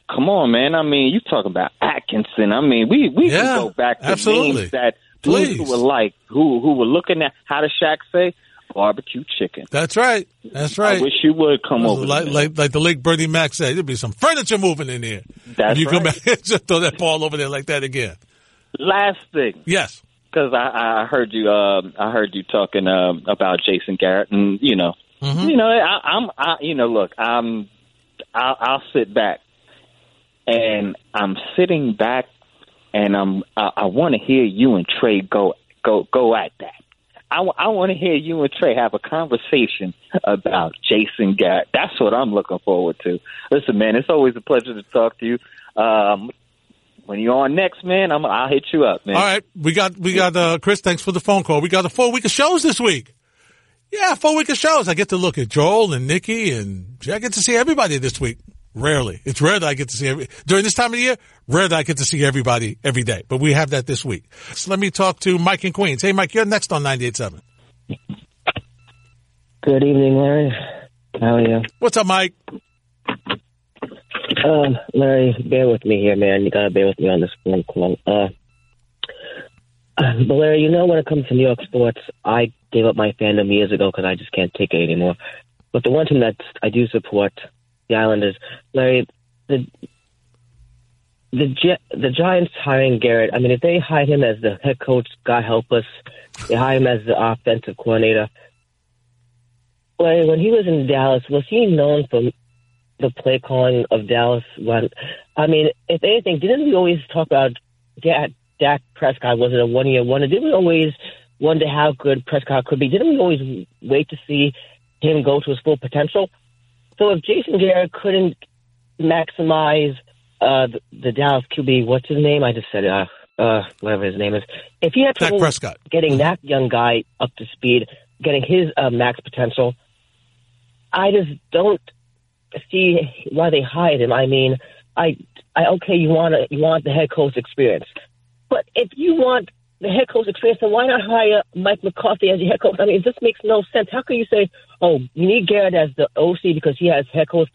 come on, man. I mean, you talking about Atkinson? I mean, we we yeah, can go back to names that. Please. Who were like who who were looking at how does Shaq say barbecue chicken? That's right. That's right. I wish you would come over. Like like, like the late Bernie Mac said, there'd be some furniture moving in here. That's you right. Come back and just throw that ball over there like that again. Last thing, yes, because I, I heard you. Um, I heard you talking um, about Jason Garrett, and you know, mm-hmm. you know, I, I'm. I, you know, look, I'm. I'll, I'll sit back, and I'm sitting back. And um, I, I want to hear you and Trey go go go at that. I, w- I want to hear you and Trey have a conversation about Jason Garrett. That's what I'm looking forward to. Listen, man, it's always a pleasure to talk to you. Um, when you're on next, man, I'm, I'll hit you up, man. All right, we got we got uh, Chris. Thanks for the phone call. We got a full week of shows this week. Yeah, full week of shows. I get to look at Joel and Nikki, and I get to see everybody this week. Rarely. It's rare that I get to see every, during this time of the year, rare that I get to see everybody every day. But we have that this week. So let me talk to Mike in Queens. Hey, Mike, you're next on ninety-eight point seven. Good evening, Larry. How are you? What's up, Mike? Um, Larry, bear with me here, man. You got to bear with me on this phone call. Uh, but, Larry, you know when it comes to New York sports, I gave up my fandom years ago because I just can't take it anymore. But the one thing that I do support... the Islanders, Larry, the the the Giants hiring Garrett. I mean, if they hire him as the head coach, God help us. They hire him as the offensive coordinator. Larry, when he was in Dallas, was he known for the play calling of Dallas? When I mean, if anything, didn't we always talk about Dak, Dak Prescott wasn't a one-year wonder? Didn't we always wonder how good Prescott could be? Didn't we always wait to see him go to his full potential? So if Jason Garrett couldn't maximize uh, the, the Dallas Q B, what's his name? I just said uh, uh, whatever his name is. If he had trouble getting that young guy up to speed, getting his uh, max potential, I just don't see why they hired him. I mean, I, I okay, you want a, you want the head coach experience, but if you want the head coach experience, then why not hire Mike McCarthy as your head coach? I mean, it just makes no sense. How can you say, oh, you need Garrett as the O C because he has head coach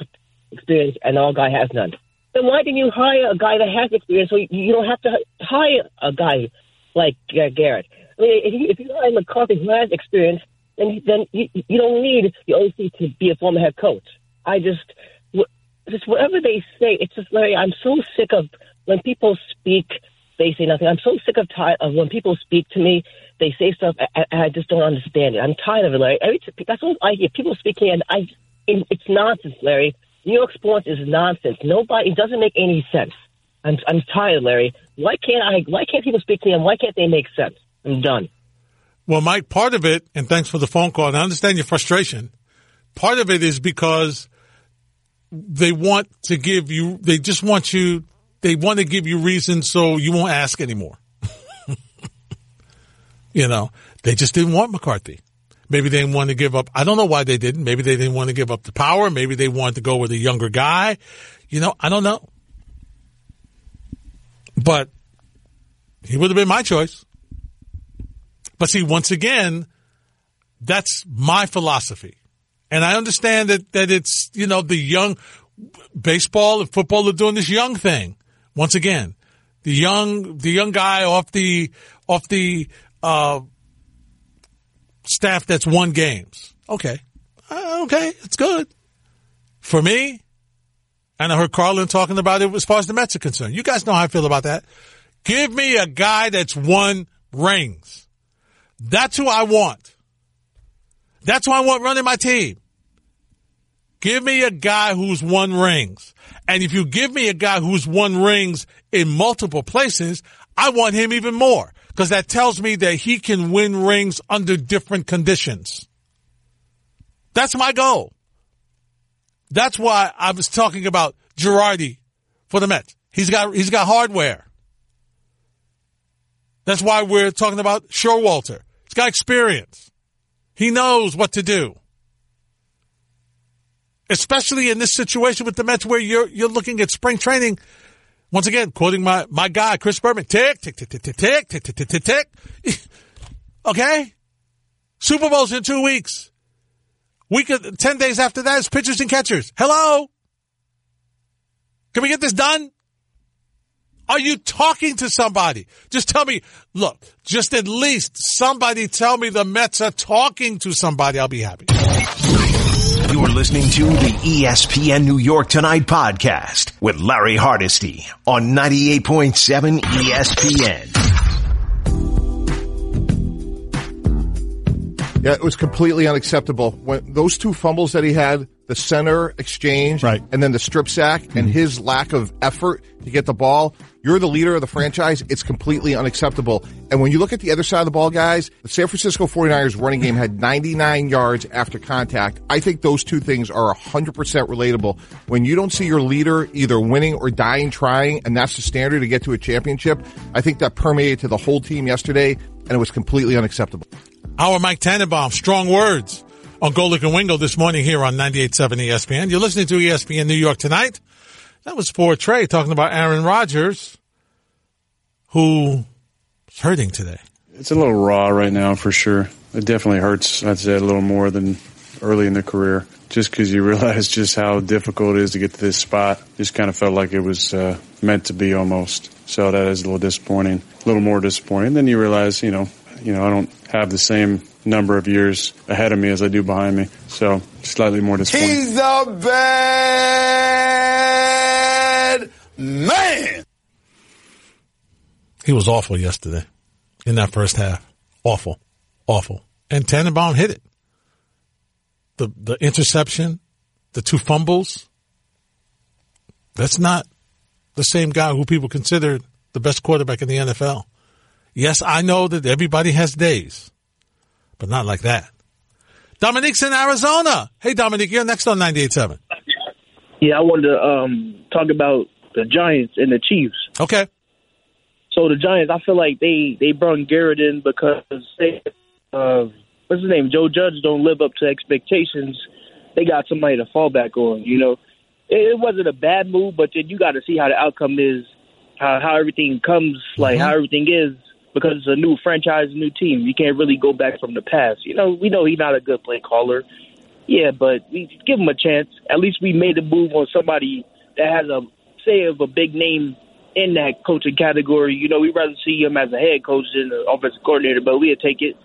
experience and our guy has none. Then why didn't you hire a guy that has experience so you don't have to hire a guy like uh, Garrett? I mean, if you, if you hire McCarthy who has experience, then, then you, you don't need the O C to be a former head coach. I just, w- just whatever they say, it's just, Larry, I'm so sick of when people speak, they say nothing. I'm so sick of tired of when people speak to me, they say stuff, and I just don't understand it. I'm tired of it, Larry. Every t- that's all I hear, people speaking, and I, it, it's nonsense, Larry. New York sports is nonsense. Nobody, it doesn't make any sense. I'm I'm tired, Larry. Why can't I? Why can't people speak to me? And why can't they make sense? I'm done. Well, Mike, part of it, and thanks for the phone call, and I understand your frustration. Part of it is because they want to give you. They just want you. They want to give you reasons so you won't ask anymore. You know, they just didn't want McCarthy. Maybe they didn't want to give up. I don't know why they didn't. Maybe they didn't want to give up the power. Maybe they wanted to go with a younger guy. You know, I don't know. But he would have been my choice. But see, once again, that's my philosophy. And I understand that, that it's, you know, the young baseball and football are doing this young thing. Once again, the young, the young guy off the, off the, uh, staff that's won games. Okay. Uh, okay. It's good. For me, and I heard Carlin talking about it as far as the Mets are concerned. You guys know how I feel about that. Give me a guy that's won rings. That's who I want. That's who I want running my team. Give me a guy who's won rings. And if you give me a guy who's won rings in multiple places, I want him even more. Because that tells me that he can win rings under different conditions. That's my goal. That's why I was talking about Girardi for the Mets. He's got he's got hardware. That's why we're talking about Showalter. He's got experience. He knows what to do. Especially in this situation with the Mets where you're you're looking at spring training. Once again, quoting my, my guy, Chris Berman, tick, tick, tick, tick, tick, tick, tick, tick, tick, tick, tick. Okay? Super Bowl's in two weeks. Week of, ten days after that is pitchers and catchers. Hello? Can we get this done? Are you talking to somebody? Just tell me, look, just at least somebody tell me the Mets are talking to somebody. I'll be happy. You're listening to the E S P N New York Tonight podcast with Larry Hardesty on ninety-eight point seven E S P N. Yeah, it was completely unacceptable. When those two fumbles that he had, the center exchange, right, and then the strip sack, mm-hmm. and his lack of effort to get the ball, you're the leader of the franchise. It's completely unacceptable. And when you look at the other side of the ball, guys, the San Francisco 49ers running game had ninety-nine yards after contact. I think those two things are one hundred percent relatable. When you don't see your leader either winning or dying trying, and that's the standard to get to a championship, I think that permeated to the whole team yesterday, and it was completely unacceptable. Our Mike Tannenbaum, strong words on Golic and Wingo this morning here on ninety-eight point seven E S P N. You're listening to E S P N New York Tonight. That was for Trey talking about Aaron Rodgers, who's hurting today. It's a little raw right now for sure. It definitely hurts, I'd say, a little more than early in the career, just because you realize just how difficult it is to get to this spot. Just kind of felt like it was uh, meant to be almost. So that is a little disappointing, a little more disappointing. Then you realize, you know, you know, I don't have the same number of years ahead of me as I do behind me. So slightly more disappointing. He's a bad man. He was awful yesterday in that first half. Awful. Awful. And Tannenbaum hit it. The the interception, the two fumbles. That's not the same guy who people consider the best quarterback in the N F L. Yes, I know that everybody has days, but not like that. Dominique's in Arizona. Hey, Dominique, you're next on ninety-eight point seven. Yeah, I wanted to um, talk about the Giants and the Chiefs. Okay. So the Giants, I feel like they, they brought Garrett in because they, uh, what's his name, Joe Judge don't live up to expectations. They got somebody to fall back on, you know. It, it wasn't a bad move, but then you got to see how the outcome is, how, how everything comes, like mm-hmm. how everything is, because it's a new franchise, new team. You can't really go back from the past. You know, we know he's not a good play caller. Yeah, but we give him a chance. At least we made a move on somebody that has a say of a big name in that coaching category. You know, we'd rather see him as a head coach than an offensive coordinator, but we'd take it.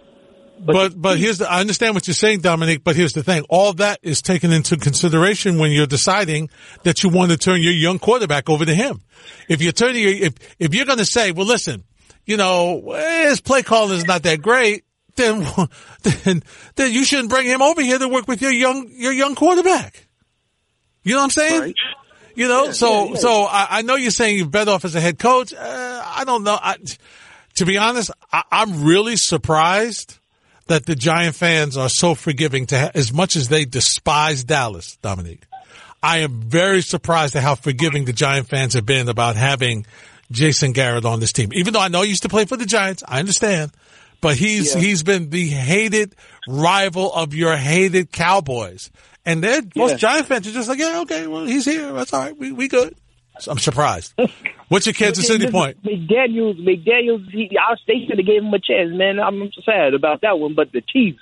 But but, but here's the, I understand what you're saying, Dominique, but here's the thing. All that is taken into consideration when you're deciding that you want to turn your young quarterback over to him. If you're turning your, if, if you're going to say, well, listen, you know, his play calling is not that great, then, then, then you shouldn't bring him over here to work with your young, your young quarterback. You know what I'm saying? Right. You know, yeah, so, yeah, yeah. so I, I know you're saying you're better off as a head coach. Uh, I don't know. I, to be honest, I, I'm really surprised that the Giant fans are so forgiving to ha- as much as they despise Dallas, Dominique. I am very surprised at how forgiving the Giant fans have been about having Jason Garrett on this team. Even though I know he used to play for the Giants, I understand, but he's, yeah. he's been the hated rival of your hated Cowboys. And then most yeah. Giant fans are just like, yeah, okay, well, he's here. That's all right. We we good. So I'm surprised. What's your Kansas City point? McDaniels, McDaniels, he, I, they should have gave him a chance, man. I'm sad about that one. But the Chiefs,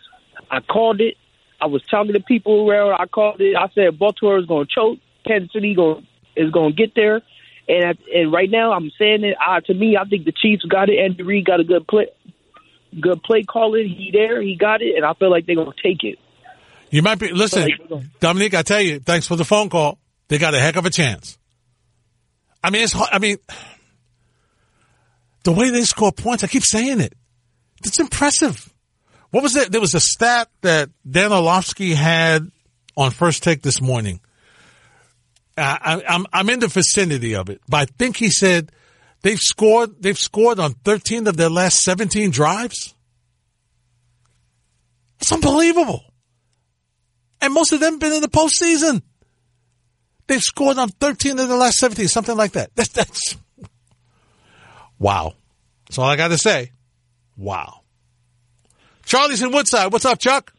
I called it. I was telling the people around. I called it. I said Baltimore is going to choke. Kansas City gonna, is going to get there. And I, and right now I'm saying it. I, to me, I think the Chiefs got it. Andy Reid got a good play, good play calling. He there. He got it. And I feel like they're going to take it. You might be, listen, Dominique, I tell you, thanks for the phone call. They got a heck of a chance. I mean, it's hard. I mean, the way they score points, I keep saying it. It's impressive. What was that? There was a stat that Dan Orlovsky had on First Take this morning. I, I, I'm, I'm in the vicinity of it, but I think he said they've scored, they've scored on thirteen of their last seventeen drives. It's unbelievable. And most of them have been in the postseason. They've scored on thirteen of the last seventeen, something like that. That's, that's, wow. That's all I got to say. Wow. Charlie's in Woodside. What's up, Chuck?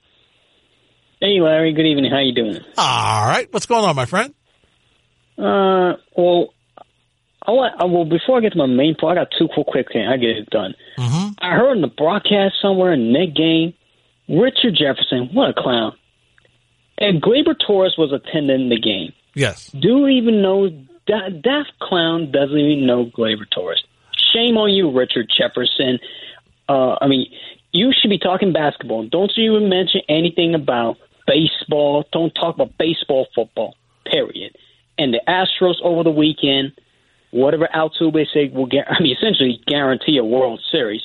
Hey, Larry. Good evening. How you doing? All right. What's going on, my friend? Uh, well, I want, I, well, before I get to my main part, I got two quick, quick things. I get it done. Mm-hmm. I heard in the broadcast somewhere in that game, Richard Jefferson, what a clown. And Gleyber Torres was attending the game. Yes. Do you even know that, that clown doesn't even know Gleyber Torres? Shame on you, Richard Jefferson. Uh, I mean, you should be talking basketball. Don't you even mention anything about baseball. Don't talk about baseball, football, period. And the Astros over the weekend, whatever Altuve said, will get, I mean, essentially guarantee a World Series.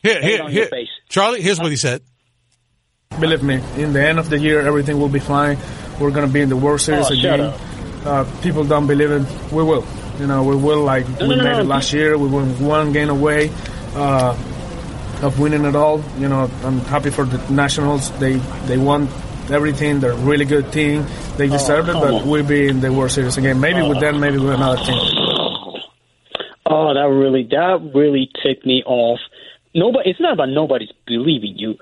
Here, here, here. Charlie, here's what he said. Believe me, in the end of the year, everything will be fine. We're going to be in the World Series oh, again. Uh, people don't believe it. We will. You know, we will. Like, no, we no, made no, it no. last year. We were one game away uh, of winning it all. You know, I'm happy for the Nationals. They they won everything. They're a really good team. They deserve oh, it, but on. we'll be in the World Series again. Maybe oh. with them, maybe with another team. Oh, that really, that really ticked me off. Nobody. It's not about nobody's believing you.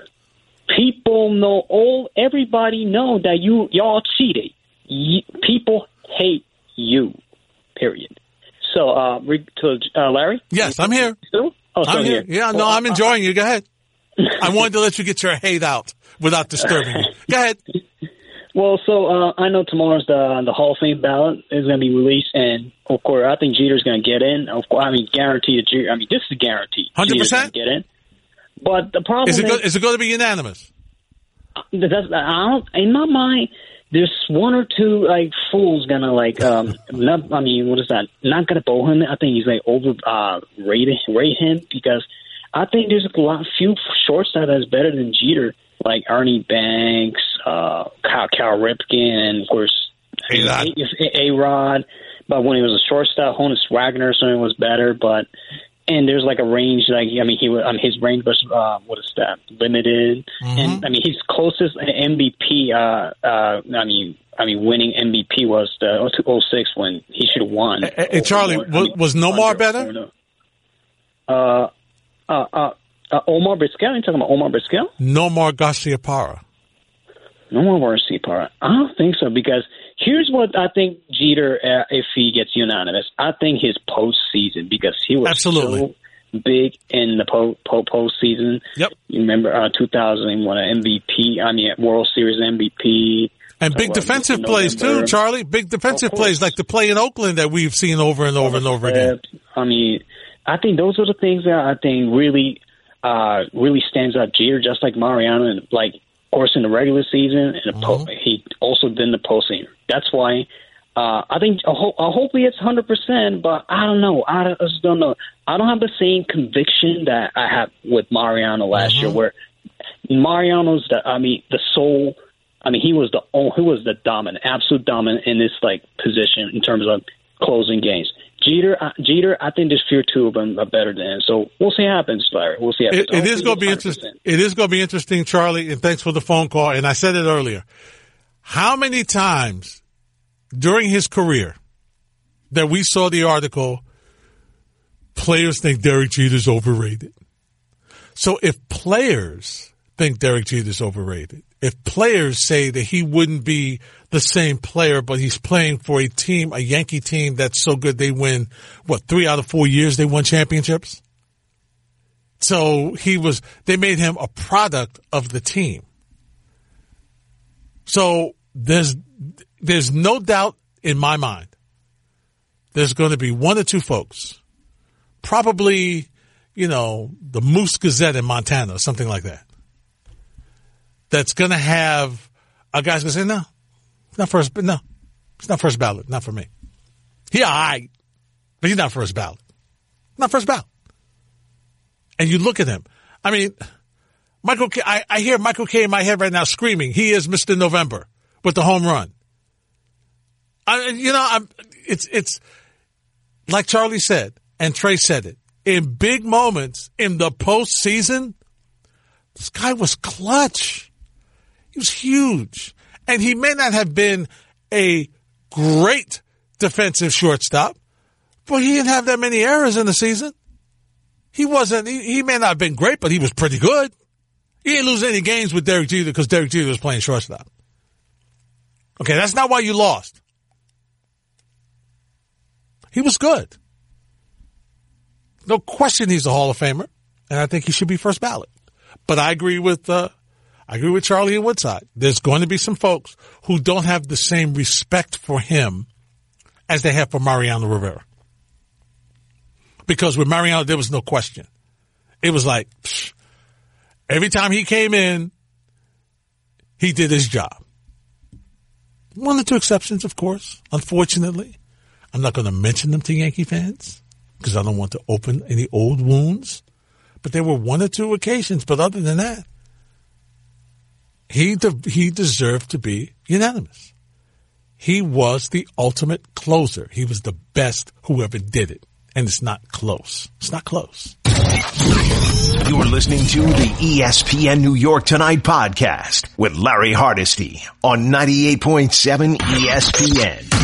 People know, all everybody know that you y'all cheated. You, people hate you, period. So, uh, to uh, Larry. Yes, I'm here. Still? Oh, I'm here. here. Yeah, no, I'm enjoying you. Go ahead. I wanted to let you get your hate out without disturbing you. Go ahead. Well, so uh, I know tomorrow's the the Hall of Fame ballot is going to be released, and of course, I think Jeter's going to get in. Of course, I mean, guaranteed. I mean, this is guaranteed. Hundred percent get in. But the problem is it, is, go, is it going to be unanimous? That's, I don't, in my mind, there's one or two like fools gonna like. Um, not, I mean, what is that? Not gonna bow him. I think he's like over uh, rate, rate him because I think there's a lot few shortstop that's better than Jeter, like Ernie Banks, uh, Kyle, Cal Ripken, and of course A-Rod. But when he was a shortstop, Honus Wagner or something was better, but. And there's like a range, like I mean, he um, his range was uh, what is that limited? Mm-hmm. And I mean, his closest M V P, uh, uh, I mean, I mean, winning M V P was the oh six when he should have won. Hey, hey Charlie, more, was, I mean, was Nomar better? No. Uh, uh, uh, uh, Omar Vizquel. You talking about Omar Vizquel? Nomar Garciaparra. Nomar Garciaparra. I don't think so because. Here's what I think Jeter, uh, if he gets unanimous, I think his postseason because he was absolutely. So big in the po- po- postseason. Yep. You remember uh, two thousand, he won an M V P. I mean, World Series M V P. And big defensive plays, too, Charlie. Big defensive plays, like the play in Oakland that we've seen over and over and over again. I mean, I think those are the things that I think really uh, really stands out. Jeter, just like Mariano, and like, of course, in the regular season, and the po- he also did in the postseason. That's why uh, I think I ho- hopefully it's one hundred percent, but I don't know. I just don't know. I don't have the same conviction that I had with Mariano last mm-hmm. year, where Mariano's the, I mean, the soul. I mean, he was the he was the dominant, absolute dominant in this like position in terms of closing games. Jeter, uh, Jeter, I think there's few two of them are better than him. So we'll see what happens, Larry. We'll see. What happens. It, it is going to be interesting. It is going to be interesting, Charlie. And thanks for the phone call. And I said it earlier. How many times during his career that we saw the article, players think Derek Jeter's overrated? So if players think Derek Jeter's overrated, if players say that he wouldn't be the same player, but he's playing for a team, a Yankee team that's so good they win, what, three out of four years they won championships? So he was, they made him a product of the team. So there's, there's no doubt in my mind, there's going to be one or two folks, probably, you know, the Moose Gazette in Montana or something like that, that's going to have a guy's going to say, no, not first, no, it's not first ballot, not for me. He all right, but he's not first ballot. Not first ballot. And you look at him. I mean, Michael K, I, I hear Michael K in my head right now screaming, he is Mister November with the home run. I, you know, I'm, it's, it's like Charlie said, and Trey said it, in big moments in the postseason, this guy was clutch. He was huge. And he may not have been a great defensive shortstop, but he didn't have that many errors in the season. He wasn't, he, he may not have been great, but he was pretty good. He didn't lose any games with Derek Jeter because Derek Jeter was playing shortstop. Okay, that's not why you lost. He was good. No question he's a Hall of Famer, and I think he should be first ballot. But I agree with uh, I agree with Charlie and Woodside. There's going to be some folks who don't have the same respect for him as they have for Mariano Rivera. Because with Mariano, there was no question. It was like, psh, every time he came in, he did his job. One or two exceptions, of course, unfortunately. I'm not going to mention them to Yankee fans because I don't want to open any old wounds. But there were one or two occasions. But other than that, he de- he deserved to be unanimous. He was the ultimate closer. He was the best whoever did it. And it's not close. It's not close. You are listening to the E S P N New York Tonight podcast with Larry Hardesty on ninety-eight point seven E S P N.